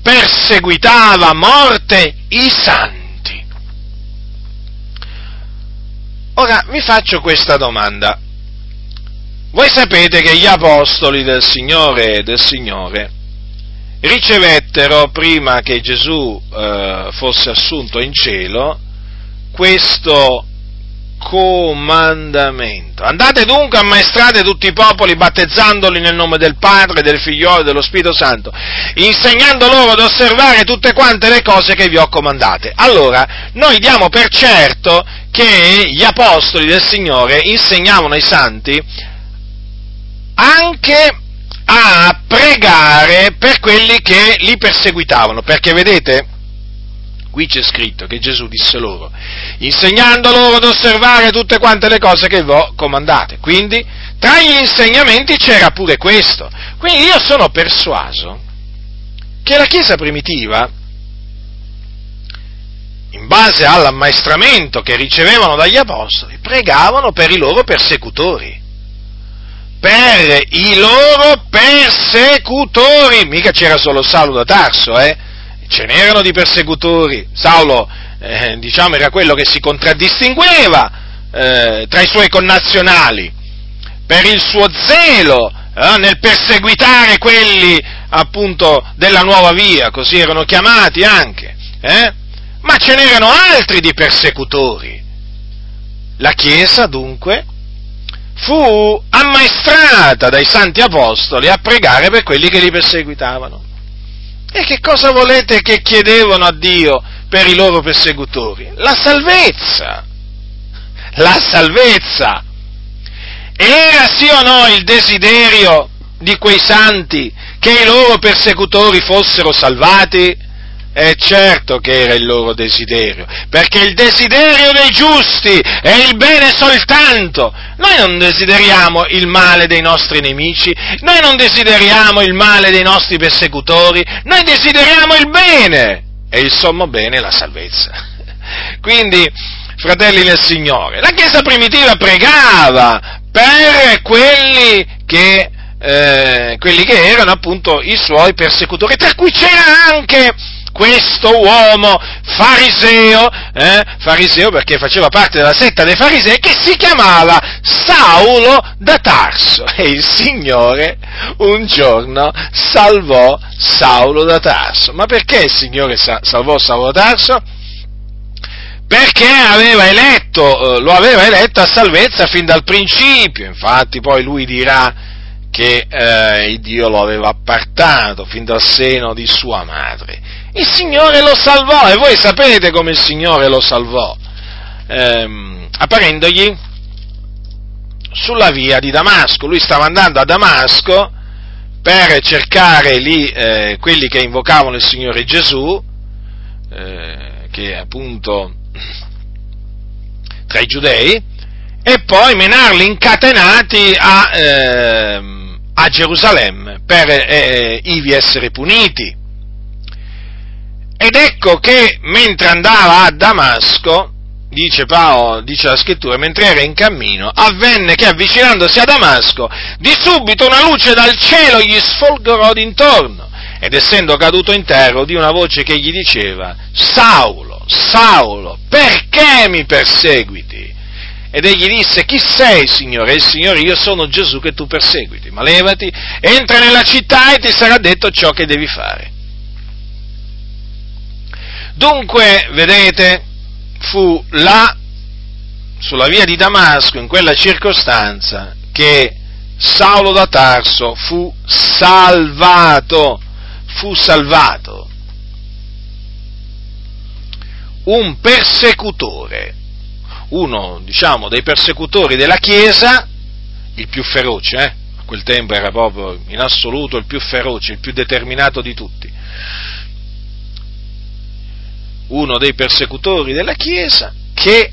perseguitava a morte i santi. Ora, vi faccio questa domanda. Voi sapete che gli apostoli del Signore e del Signore ricevettero, prima che Gesù eh, fosse assunto in cielo, questo comandamento. Andate dunque, ammaestrate tutti i popoli, battezzandoli nel nome del Padre, del Figliolo e dello Spirito Santo, insegnando loro ad osservare tutte quante le cose che vi ho comandate. Allora, noi diamo per certo che gli apostoli del Signore insegnavano ai santi anche a pregare per quelli che li perseguitavano, perché vedete, qui c'è scritto che Gesù disse loro, insegnando loro ad osservare tutte quante le cose che vi ho comandate. Quindi tra gli insegnamenti c'era pure questo. Quindi io sono persuaso che la Chiesa primitiva, in base all'ammaestramento che ricevevano dagli apostoli, pregavano per i loro persecutori, per i loro persecutori, mica c'era solo Saulo da Tarso, eh? Ce n'erano di persecutori. Saulo, eh, diciamo, era quello che si contraddistingueva eh, tra i suoi connazionali, per il suo zelo eh, nel perseguitare quelli, appunto, della nuova via, così erano chiamati anche, eh? Ma ce n'erano altri di persecutori. La Chiesa, dunque, fu ammaestrata dai santi apostoli a pregare per quelli che li perseguitavano. E che cosa volete che chiedevano a Dio per i loro persecutori? La salvezza! La salvezza! Era sì o no il desiderio di quei santi che i loro persecutori fossero salvati? È certo che era il loro desiderio, perché il desiderio dei giusti è il bene soltanto. Noi non desideriamo il male dei nostri nemici, noi non desideriamo il male dei nostri persecutori, noi desideriamo il bene, e il sommo bene è la salvezza. Quindi, fratelli del Signore, la Chiesa primitiva pregava per quelli che, eh, quelli che erano appunto i suoi persecutori, tra cui c'era anche questo uomo fariseo, eh, fariseo perché faceva parte della setta dei farisei, che si chiamava Saulo da Tarso, e il Signore un giorno salvò Saulo da Tarso. Ma perché il Signore sa- salvò Saulo da Tarso? Perché aveva eletto, eh, lo aveva eletto a salvezza fin dal principio. Infatti poi lui dirà che eh, Dio lo aveva appartato fin dal seno di sua madre. Il Signore lo salvò, e voi sapete come il Signore lo salvò, ehm, apparendogli sulla via di Damasco. Lui stava andando a Damasco per cercare lì eh, quelli che invocavano il Signore Gesù, eh, che appunto tra i giudei, e poi menarli incatenati a, eh, a Gerusalemme per eh, ivi essere puniti. Ed ecco che mentre andava a Damasco, dice Paolo, dice la Scrittura, mentre era in cammino, avvenne che avvicinandosi a Damasco, di subito una luce dal cielo gli sfolgorò d'intorno, ed essendo caduto in terra udì una voce che gli diceva: Saulo, Saulo, perché mi perseguiti? Ed egli disse: Chi sei, Signore? E il Signore: Io sono Gesù che tu perseguiti, ma levati, entra nella città e ti sarà detto ciò che devi fare. Dunque, vedete, fu là, sulla via di Damasco, in quella circostanza, che Saulo da Tarso fu salvato, fu salvato. Un persecutore, uno, diciamo, dei persecutori della Chiesa, il più feroce, eh? A quel tempo era proprio in assoluto il più feroce, il più determinato di tutti. Uno dei persecutori della Chiesa che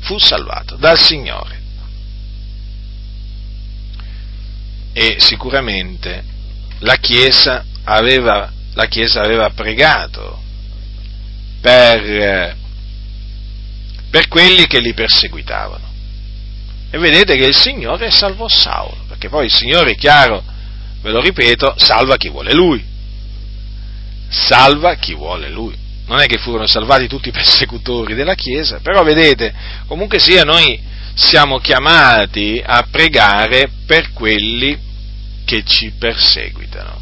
fu salvato dal Signore. E sicuramente la Chiesa aveva la Chiesa aveva pregato per, per quelli che li perseguitavano. E vedete che il Signore salvò Saulo, perché poi il Signore, è chiaro, ve lo ripeto, salva chi vuole Lui. Salva chi vuole Lui. Non è che furono salvati tutti i persecutori della Chiesa, però vedete, comunque sia, noi siamo chiamati a pregare per quelli che ci perseguitano,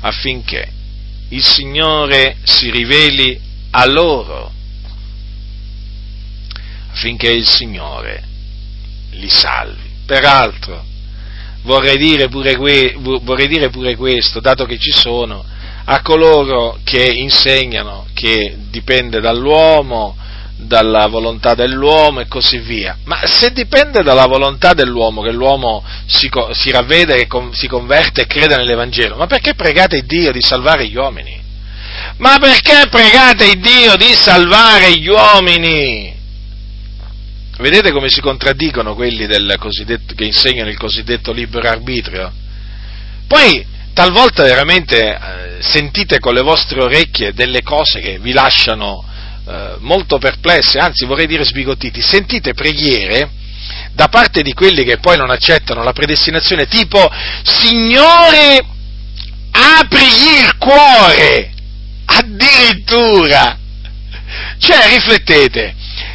affinché il Signore si riveli a loro, affinché il Signore li salvi. Peraltro, vorrei dire pure, que- vorrei dire pure questo, dato che ci sono, a coloro che insegnano che dipende dall'uomo, dalla volontà dell'uomo e così via. Ma se dipende dalla volontà dell'uomo, che l'uomo si, si ravvede, si converte e crede nell'Evangelo, ma perché pregate Dio di salvare gli uomini? Ma perché pregate Dio di salvare gli uomini? Vedete come si contraddicono quelli del cosiddetto, che insegnano il cosiddetto libero arbitrio? Poi, talvolta veramente eh, sentite con le vostre orecchie delle cose che vi lasciano eh, molto perplesse, anzi vorrei dire sbigottiti. Sentite preghiere da parte di quelli che poi non accettano la predestinazione, tipo: Signore, apri il cuore, addirittura. Cioè, riflettete,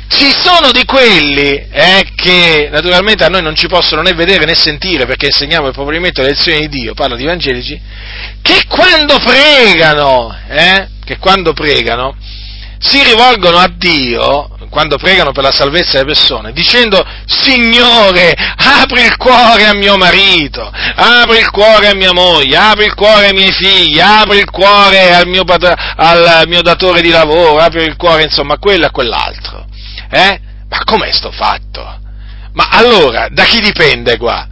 ci sono di quelli eh, che naturalmente a noi non ci possono né vedere né sentire, perché insegniamo il provvedimento delle lezioni di Dio, parlo di evangelici, che quando pregano, eh, che quando pregano si rivolgono a Dio, quando pregano per la salvezza delle persone, dicendo: Signore, apri il cuore a mio marito, apri il cuore a mia moglie, apri il cuore ai miei figli, apri il cuore al mio, patro- al mio datore di lavoro, apri il cuore, insomma, a quello e a quell'altro. Eh? Ma com'è sto fatto? Ma allora, da chi dipende qua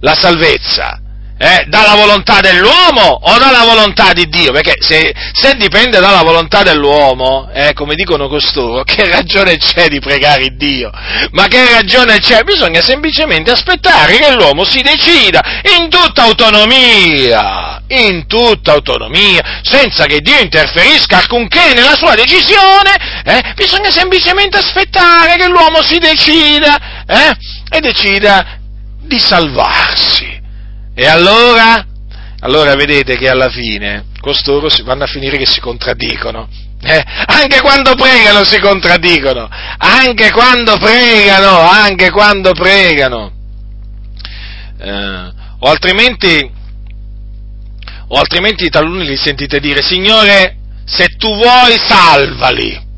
la salvezza? Eh? Dalla volontà dell'uomo o dalla volontà di Dio? Perché se, se dipende dalla volontà dell'uomo, eh, come dicono costoro, che ragione c'è di pregare Dio? Ma che ragione c'è? Bisogna semplicemente aspettare che l'uomo si decida in tutta autonomia, in tutta autonomia, senza che Dio interferisca alcunché nella sua decisione, eh? Bisogna semplicemente aspettare che l'uomo si decida, eh? E decida di salvarsi. E allora? Allora vedete che alla fine costoro si vanno a finire che si contraddicono. Eh? Anche quando pregano si contraddicono. Anche quando pregano, anche quando pregano. Eh, o altrimenti, o altrimenti taluni li sentite dire: Signore, se tu vuoi, salvali.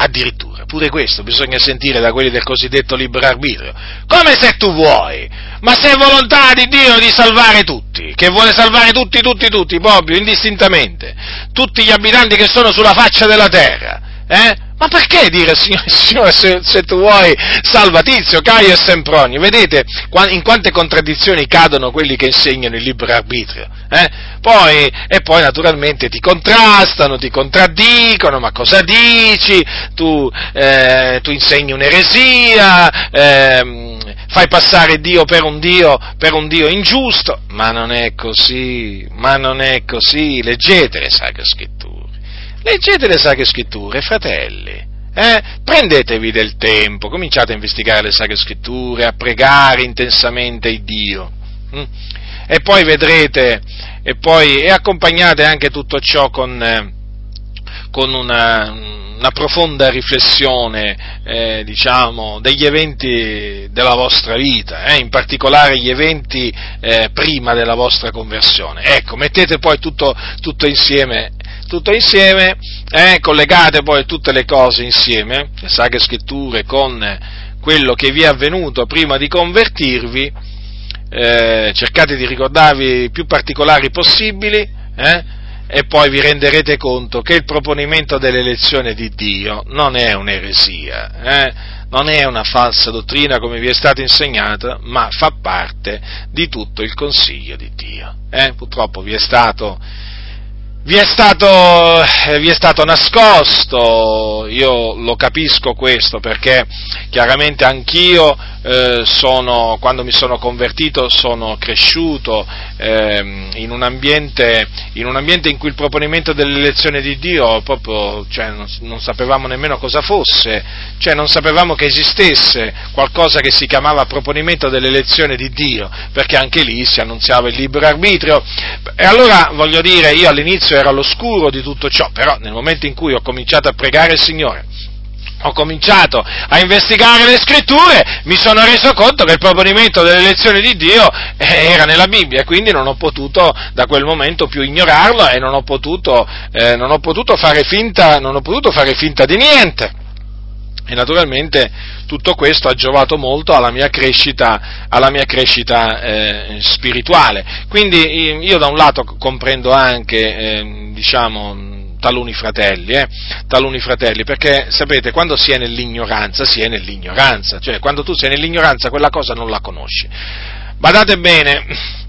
Addirittura, pure questo bisogna sentire da quelli del cosiddetto libero arbitrio. Come se tu vuoi? Ma se è volontà di Dio di salvare tutti, che vuole salvare tutti, tutti, tutti, proprio, indistintamente, tutti gli abitanti che sono sulla faccia della terra, eh? Ma perché dire: Signore, Signore, se, se tu vuoi, salva Tizio, Caio e Sempronio? Vedete in quante contraddizioni cadono quelli che insegnano il libero arbitrio, eh? Poi, e poi naturalmente ti contrastano, ti contraddicono: ma cosa dici? Tu, eh, tu insegni un'eresia, eh, fai passare Dio per un Dio, per un Dio ingiusto. Ma non è così, ma non è così, leggete le Sacre Scritture. Leggete le Sacre Scritture, fratelli, eh? Prendetevi del tempo, cominciate a investigare le Sacre Scritture, a pregare intensamente il Dio, mm? E poi vedrete, e poi e accompagnate anche tutto ciò con, eh, con una, una profonda riflessione, eh, diciamo, degli eventi della vostra vita, eh? In particolare gli eventi eh, prima della vostra conversione. Ecco, mettete poi tutto, tutto insieme. Tutto insieme, eh, collegate poi tutte le cose insieme, le Sacre Scritture con quello che vi è avvenuto prima di convertirvi, eh, cercate di ricordarvi i più particolari possibili, eh, e poi vi renderete conto che il proponimento dell'elezione di Dio non è un'eresia, eh, non è una falsa dottrina come vi è stata insegnata, ma fa parte di tutto il consiglio di Dio. Eh. Purtroppo vi è stato vi è stato, vi è stato nascosto. Io lo capisco questo, perché chiaramente anch'io eh, sono, quando mi sono convertito sono cresciuto eh, in un ambiente in un ambiente in cui il proponimento dell'elezione di Dio proprio, cioè, non, non sapevamo nemmeno cosa fosse, cioè non sapevamo che esistesse qualcosa che si chiamava proponimento dell'elezione di Dio, perché anche lì si annunziava il libero arbitrio. E allora, voglio dire, io all'inizio era all'oscuro di tutto ciò, però nel momento in cui ho cominciato a pregare il Signore, ho cominciato a investigare le Scritture, mi sono reso conto che il proponimento dell'elezione di Dio era nella Bibbia, quindi non ho potuto da quel momento più ignorarlo e non ho potuto, eh, non ho potuto fare finta, non ho potuto fare finta di niente. E naturalmente tutto questo ha giovato molto alla mia crescita, alla mia crescita eh, spirituale. Quindi io da un lato comprendo anche, eh, diciamo, taluni fratelli, eh, taluni fratelli, perché sapete, quando si è nell'ignoranza, si è nell'ignoranza, cioè quando tu sei nell'ignoranza quella cosa non la conosci. Badate bene,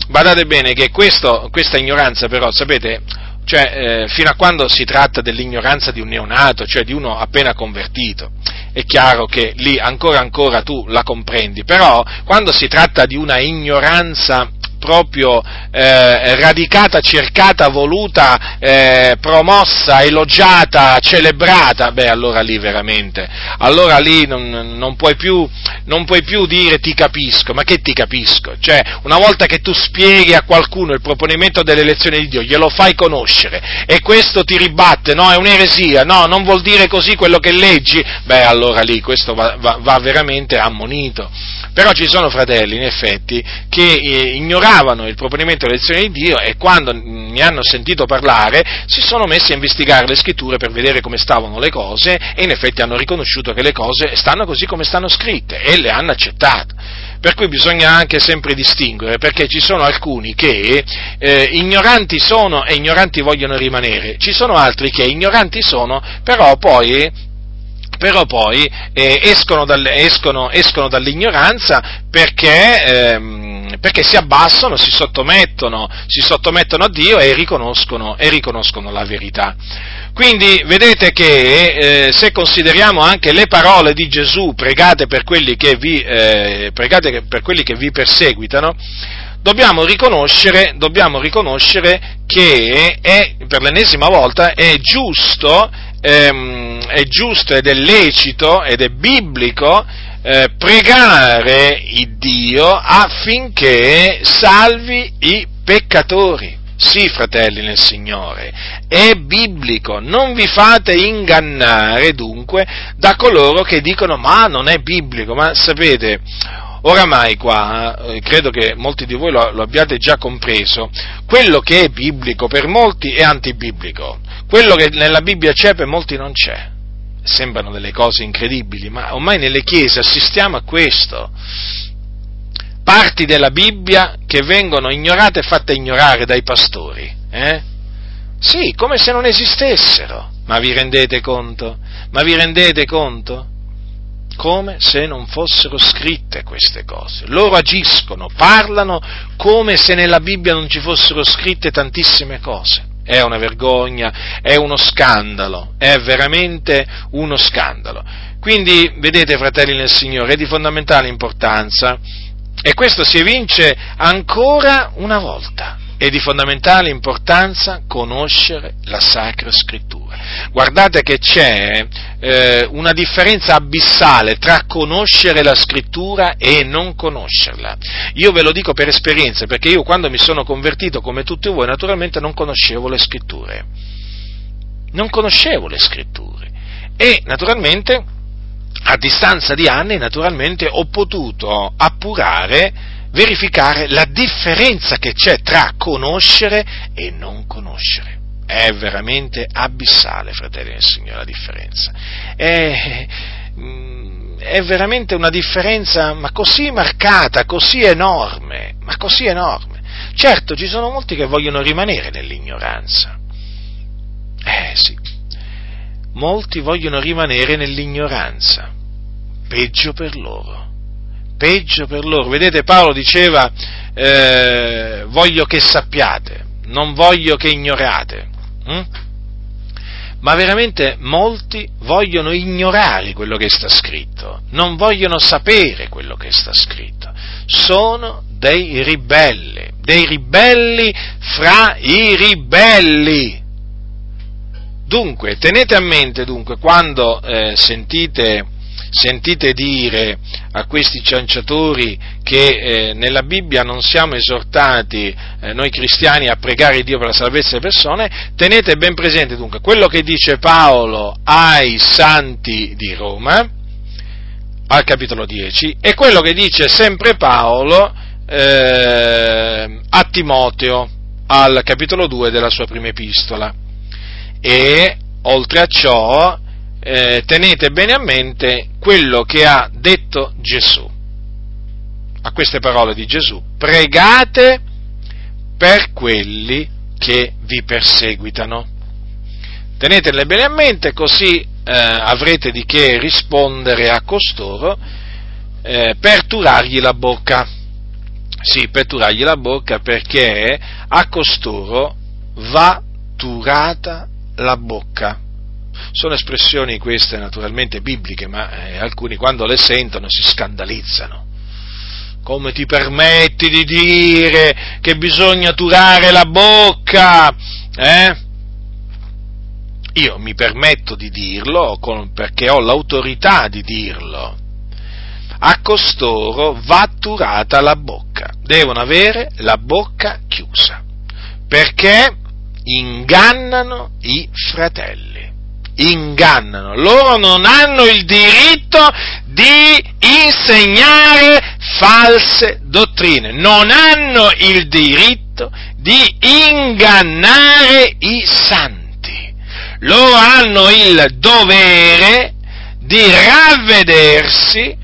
badate bene che questo, questa ignoranza però, sapete, cioè eh, fino a quando si tratta dell'ignoranza di un neonato, cioè di uno appena convertito, è chiaro che lì ancora ancora tu la comprendi, però quando si tratta di una ignoranza proprio eh, radicata, cercata, voluta, eh, promossa, elogiata, celebrata, beh allora lì veramente, allora lì non, non puoi più, non puoi più dire ti capisco, ma che ti capisco? Cioè, una volta che tu spieghi a qualcuno il proponimento dell'elezione di Dio, glielo fai conoscere e questo ti ribatte, no, è un'eresia, no, non vuol dire così quello che leggi, beh allora lì questo va, va, va veramente ammonito. Però ci sono fratelli, in effetti, che eh, ignorano il proponimento dell'elezione di Dio e quando ne hanno sentito parlare si sono messi a investigare le Scritture per vedere come stavano le cose e in effetti hanno riconosciuto che le cose stanno così come stanno scritte e le hanno accettate. Per cui bisogna anche sempre distinguere, perché ci sono alcuni che eh, ignoranti sono e ignoranti vogliono rimanere, ci sono altri che ignoranti sono però poi... però poi eh, escono, dal, escono, escono dall'ignoranza perché, ehm, perché si abbassano, si sottomettono, si sottomettono a Dio e riconoscono, e riconoscono la verità. Quindi vedete che eh, se consideriamo anche le parole di Gesù, pregate per quelli che vi, eh, pregate per quelli che vi perseguitano, Dobbiamo riconoscere, dobbiamo riconoscere che è, per l'ennesima volta è giusto, ehm, è giusto ed è lecito ed è biblico eh, pregare il Dio affinché salvi i peccatori. Sì, fratelli nel Signore, è biblico, non vi fate ingannare dunque da coloro che dicono ma non è biblico, ma sapete, oramai qua, eh, credo che molti di voi lo, lo abbiate già compreso, quello che è biblico per molti è antibiblico, quello che nella Bibbia c'è per molti non c'è, sembrano delle cose incredibili, ma ormai nelle chiese assistiamo a questo, parti della Bibbia che vengono ignorate e fatte ignorare dai pastori, eh? Sì, come se non esistessero, ma vi rendete conto? Ma vi rendete conto? Come se non fossero scritte queste cose. Loro agiscono, parlano come se nella Bibbia non ci fossero scritte tantissime cose. È una vergogna, è uno scandalo, è veramente uno scandalo. Quindi, vedete, fratelli nel Signore, è di fondamentale importanza, e questo si evince ancora una volta, è di fondamentale importanza conoscere la Sacra Scrittura. Guardate che c'è eh, una differenza abissale tra conoscere la Scrittura e non conoscerla. Io ve lo dico per esperienza, perché io quando mi sono convertito, come tutti voi, naturalmente non conoscevo le Scritture. Non conoscevo le Scritture. E, naturalmente, a distanza di anni, naturalmente, ho potuto appurare... verificare la differenza che c'è tra conoscere e non conoscere. È veramente abissale, fratelli del Signore, la differenza. È, è veramente una differenza, ma così marcata, così enorme, ma così enorme. Certo, ci sono molti che vogliono rimanere nell'ignoranza. Eh sì, molti vogliono rimanere nell'ignoranza. Peggio per loro. Peggio per loro. Vedete, Paolo diceva, eh, voglio che sappiate, non voglio che ignoriate, Hm? Ma veramente molti vogliono ignorare quello che sta scritto, non vogliono sapere quello che sta scritto, sono dei ribelli, dei ribelli fra i ribelli. Dunque, tenete a mente, dunque, quando eh, sentite, sentite dire a questi cianciatori che eh, nella Bibbia non siamo esortati eh, noi cristiani a pregare Dio per la salvezza delle persone, tenete ben presente dunque quello che dice Paolo ai santi di Roma, al capitolo dieci, e quello che dice sempre Paolo eh, a Timoteo, al capitolo due della sua prima epistola. E oltre a ciò eh, tenete bene a mente quello che ha detto Gesù a queste parole di Gesù: pregate per quelli che vi perseguitano. Tenetele bene a mente, così eh, avrete di che rispondere a costoro eh, per turargli la bocca. Sì, per turargli la bocca, perché a costoro va turata la bocca. Sono espressioni queste naturalmente bibliche, ma eh, alcuni quando le sentono si scandalizzano. Come ti permetti di dire che bisogna turare la bocca? Eh? Io mi permetto di dirlo con, perché ho l'autorità di dirlo. A costoro va turata la bocca, devono avere la bocca chiusa, perché ingannano i fratelli, ingannano, loro non hanno il diritto di insegnare false dottrine, non hanno il diritto di ingannare i santi, loro hanno il dovere di ravvedersi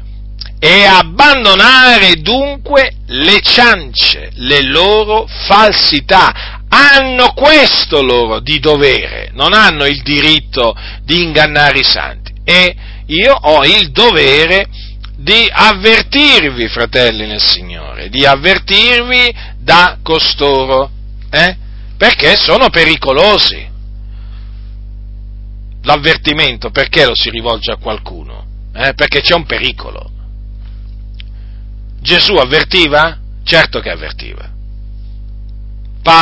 e abbandonare dunque le ciance, le loro falsità. Hanno questo loro di dovere, non hanno il diritto di ingannare i santi. E io ho il dovere di avvertirvi, fratelli nel Signore, di avvertirvi da costoro, eh? Perché sono pericolosi. L'avvertimento, perché lo si rivolge a qualcuno? Eh? Perché c'è un pericolo. Gesù avvertiva? Certo che avvertiva.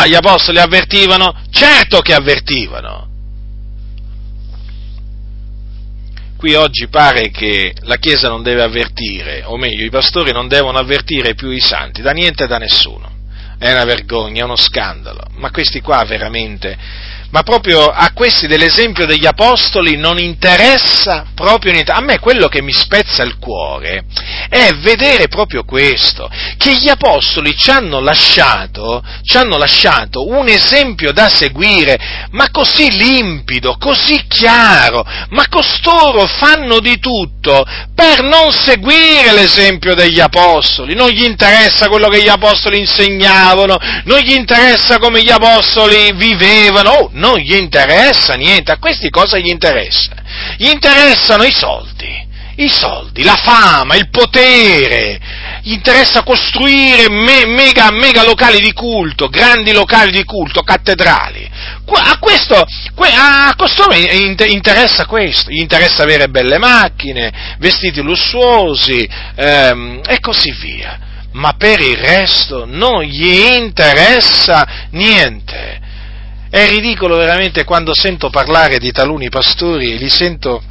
Gli apostoli avvertivano? Certo che avvertivano. Qui oggi pare che la Chiesa non deve avvertire, o meglio, i pastori non devono avvertire più i santi, da niente e da nessuno. È una vergogna, è uno scandalo. Ma questi qua veramente, ma proprio a questi dell'esempio degli apostoli non interessa proprio niente. A me quello che mi spezza il cuore è vedere proprio questo, che gli apostoli ci hanno lasciato, ci hanno lasciato un esempio da seguire, ma così limpido, così chiaro, ma costoro fanno di tutto per non seguire l'esempio degli apostoli, non gli interessa quello che gli apostoli insegnavano, non gli interessa come gli apostoli vivevano, oh, non gli interessa niente. A questi cosa gli interessa? Gli interessano i soldi, i soldi, la fama, il potere, gli interessa costruire me- mega, mega locali di culto, grandi locali di culto, cattedrali. A questo, a costoro interessa questo, gli interessa avere belle macchine, vestiti lussuosi ehm, e così via. Ma per il resto non gli interessa niente. È ridicolo veramente quando sento parlare di taluni pastori e li sento,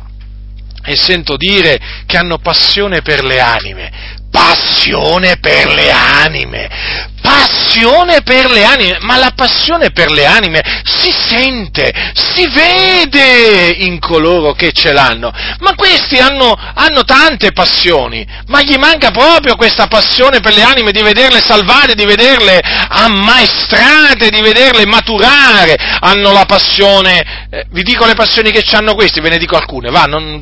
e sento dire che hanno passione per le anime. Passione per le anime! Passione per le anime! Ma la passione per le anime si sente, si vede in coloro che ce l'hanno. Ma questi hanno, hanno tante passioni, ma gli manca proprio questa passione per le anime, di vederle salvate, di vederle ammaestrate, di vederle maturare. Hanno la passione, eh, vi dico le passioni che hanno questi, ve ne dico alcune, va, non,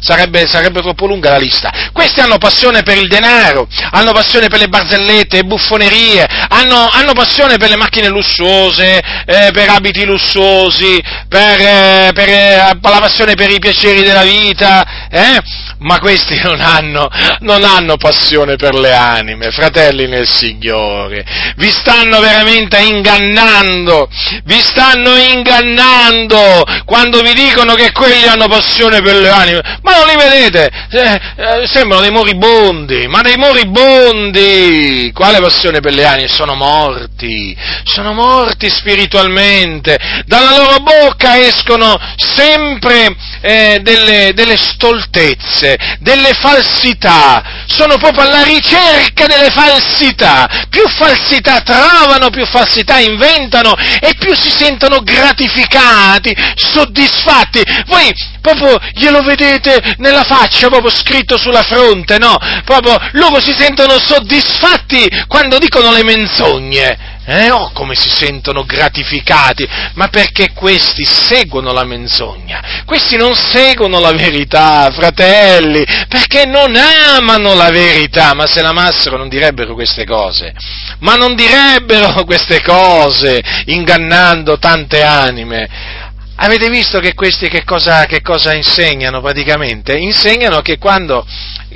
sarebbe, sarebbe troppo lunga la lista. Questi hanno passione per il denaro, hanno passione per le barzellette e buffonerie, hanno, hanno passione per le macchine lussuose, eh, per abiti lussuosi, per, eh, per eh, la passione per i piaceri della vita, eh? ma questi non hanno, non hanno passione per le anime, fratelli nel Signore. Vi stanno veramente ingannando, vi stanno ingannando quando vi dicono che quelli hanno passione per le anime. Ma non li vedete? Eh, eh, sembrano dei moribondi, ma dei moribondi! Quale passione per le anime? Sono morti, sono morti spiritualmente. Dalla loro bocca escono sempre eh, delle, delle stoltezze, delle falsità, sono proprio alla ricerca delle falsità, più falsità trovano, più falsità inventano e più si sentono gratificati, soddisfatti. Voi proprio glielo vedete nella faccia, proprio scritto sulla fronte, no? Proprio loro si sentono soddisfatti quando dicono le menzogne. Eh, oh, come si sentono gratificati, ma perché questi seguono la menzogna, questi non seguono la verità, fratelli, perché non amano la verità, ma se l'amassero non direbbero queste cose, ma non direbbero queste cose, ingannando tante anime. Avete visto che questi che cosa, che cosa insegnano praticamente? Insegnano che quando,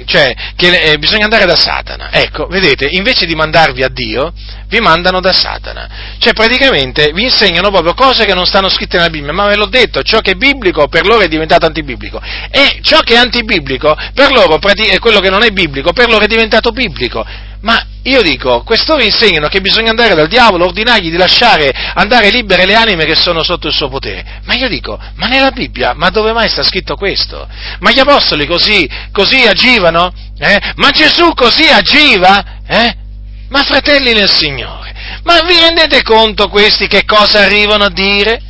cioè, che eh, bisogna andare da Satana. Ecco, vedete, invece di mandarvi a Dio, vi mandano da Satana. Cioè, praticamente, vi insegnano proprio cose che non stanno scritte nella Bibbia, ma ve l'ho detto, ciò che è biblico per loro è diventato antibiblico. E ciò che è antibiblico, per loro, prati- quello che non è biblico, per loro è diventato biblico. Ma io dico, quest'ora insegnano che bisogna andare dal diavolo, ordinargli di lasciare andare libere le anime che sono sotto il suo potere. Ma io dico, ma nella Bibbia, ma dove mai sta scritto questo? Ma gli apostoli così, così agivano? Eh? Ma Gesù così agiva? Eh? Ma fratelli nel Signore, ma vi rendete conto questi che cosa arrivano a dire?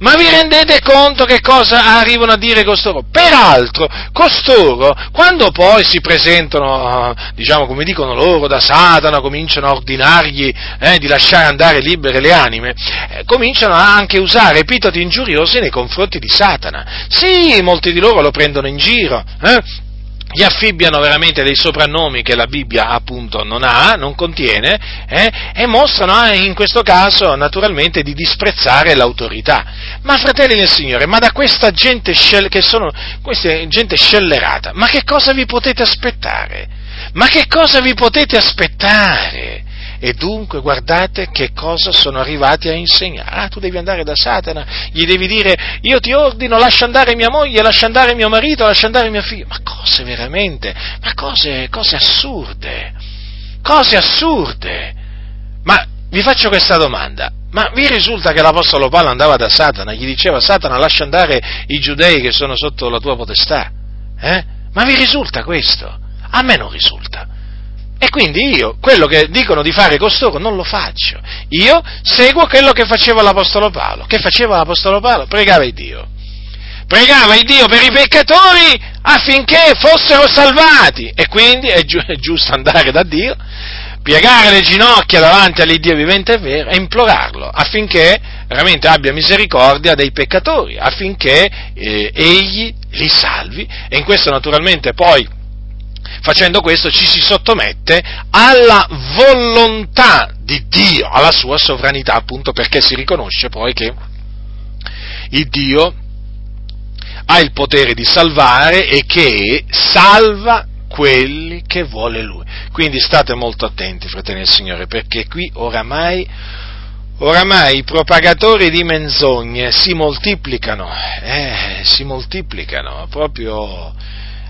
Ma vi rendete conto che cosa arrivano a dire costoro? Peraltro, costoro, quando poi si presentano, diciamo come dicono loro, da Satana, cominciano a ordinargli eh, di lasciare andare libere le anime, eh, cominciano a anche a usare epiteti ingiuriosi nei confronti di Satana. Sì, molti di loro lo prendono in giro, eh? Gli affibbiano veramente dei soprannomi che la Bibbia appunto non ha, non contiene, eh, e mostrano in questo caso naturalmente di disprezzare l'autorità. Ma fratelli del Signore, ma da questa gente scel- che sono questa gente scellerata, ma che cosa vi potete aspettare? Ma che cosa vi potete aspettare? E dunque guardate che cosa sono arrivati a insegnare. Ah, tu devi andare da Satana, gli devi dire, io ti ordino, lascia andare mia moglie, lascia andare mio marito, lascia andare mia figlia. Ma cose veramente, ma cose, cose assurde, cose assurde. Ma vi faccio questa domanda, ma vi risulta che l'Apostolo Paolo andava da Satana, gli diceva, Satana, lascia andare i giudei che sono sotto la tua potestà? Eh? Ma vi risulta questo? A me non risulta. E quindi io, quello che dicono di fare costoro, non lo faccio. Io seguo quello che faceva l'Apostolo Paolo. Che faceva l'Apostolo Paolo? Pregava il Dio. Pregava il Dio per i peccatori affinché fossero salvati. E quindi è, gi- è giusto andare da Dio, piegare le ginocchia davanti all'Iddio vivente e vero e implorarlo affinché veramente abbia misericordia dei peccatori, affinché eh, egli li salvi. E in questo naturalmente poi, facendo questo, ci si sottomette alla volontà di Dio, alla sua sovranità, appunto, perché si riconosce poi che il Dio ha il potere di salvare e che salva quelli che vuole Lui. Quindi state molto attenti, fratelli del Signore, perché qui oramai, oramai i propagatori di menzogne si moltiplicano, eh, si moltiplicano proprio.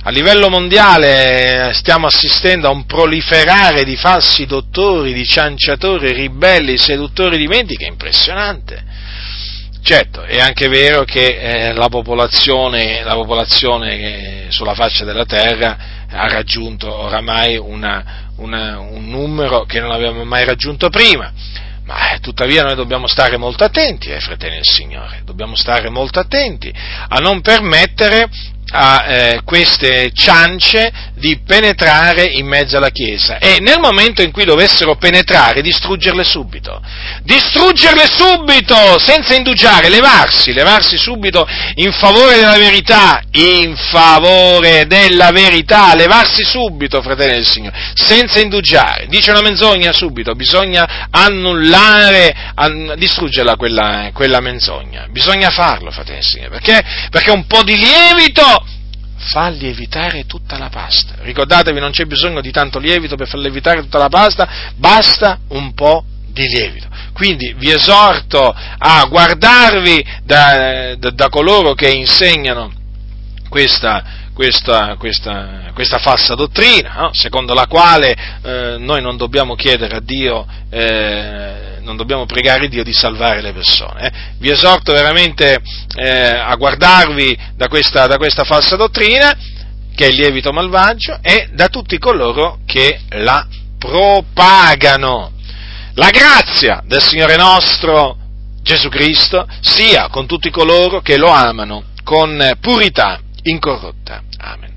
A livello mondiale stiamo assistendo a un proliferare di falsi dottori, di cianciatori, ribelli, seduttori di menti che è impressionante. Certo, è anche vero che eh, la popolazione, la popolazione sulla faccia della terra ha raggiunto oramai una, una, un numero che non avevamo mai raggiunto prima. Ma tuttavia noi dobbiamo stare molto attenti, eh, fratelli del Signore, dobbiamo stare molto attenti a non permettere a eh, queste ciance di penetrare in mezzo alla Chiesa e nel momento in cui dovessero penetrare distruggerle subito, distruggerle subito, senza indugiare, levarsi, levarsi subito in favore della verità, in favore della verità, levarsi subito, fratelli del Signore, senza indugiare, dice una menzogna subito, bisogna annullare, an- distruggerla quella, quella menzogna, bisogna farlo, fratelli del Signore, perché? Perché un po' di lievito fa lievitare tutta la pasta. Ricordatevi, non c'è bisogno di tanto lievito per far lievitare tutta la pasta, basta un po' di lievito. Quindi vi esorto a guardarvi da, da, da coloro che insegnano questa Questa, questa, questa falsa dottrina, no? Secondo la quale eh, noi non dobbiamo chiedere a Dio, eh, non dobbiamo pregare Dio di salvare le persone. Eh. Vi esorto veramente eh, a guardarvi da questa, da questa falsa dottrina, che è il lievito malvagio, e da tutti coloro che la propagano. La grazia del Signore nostro Gesù Cristo sia con tutti coloro che lo amano con purità incorrotta. Amen.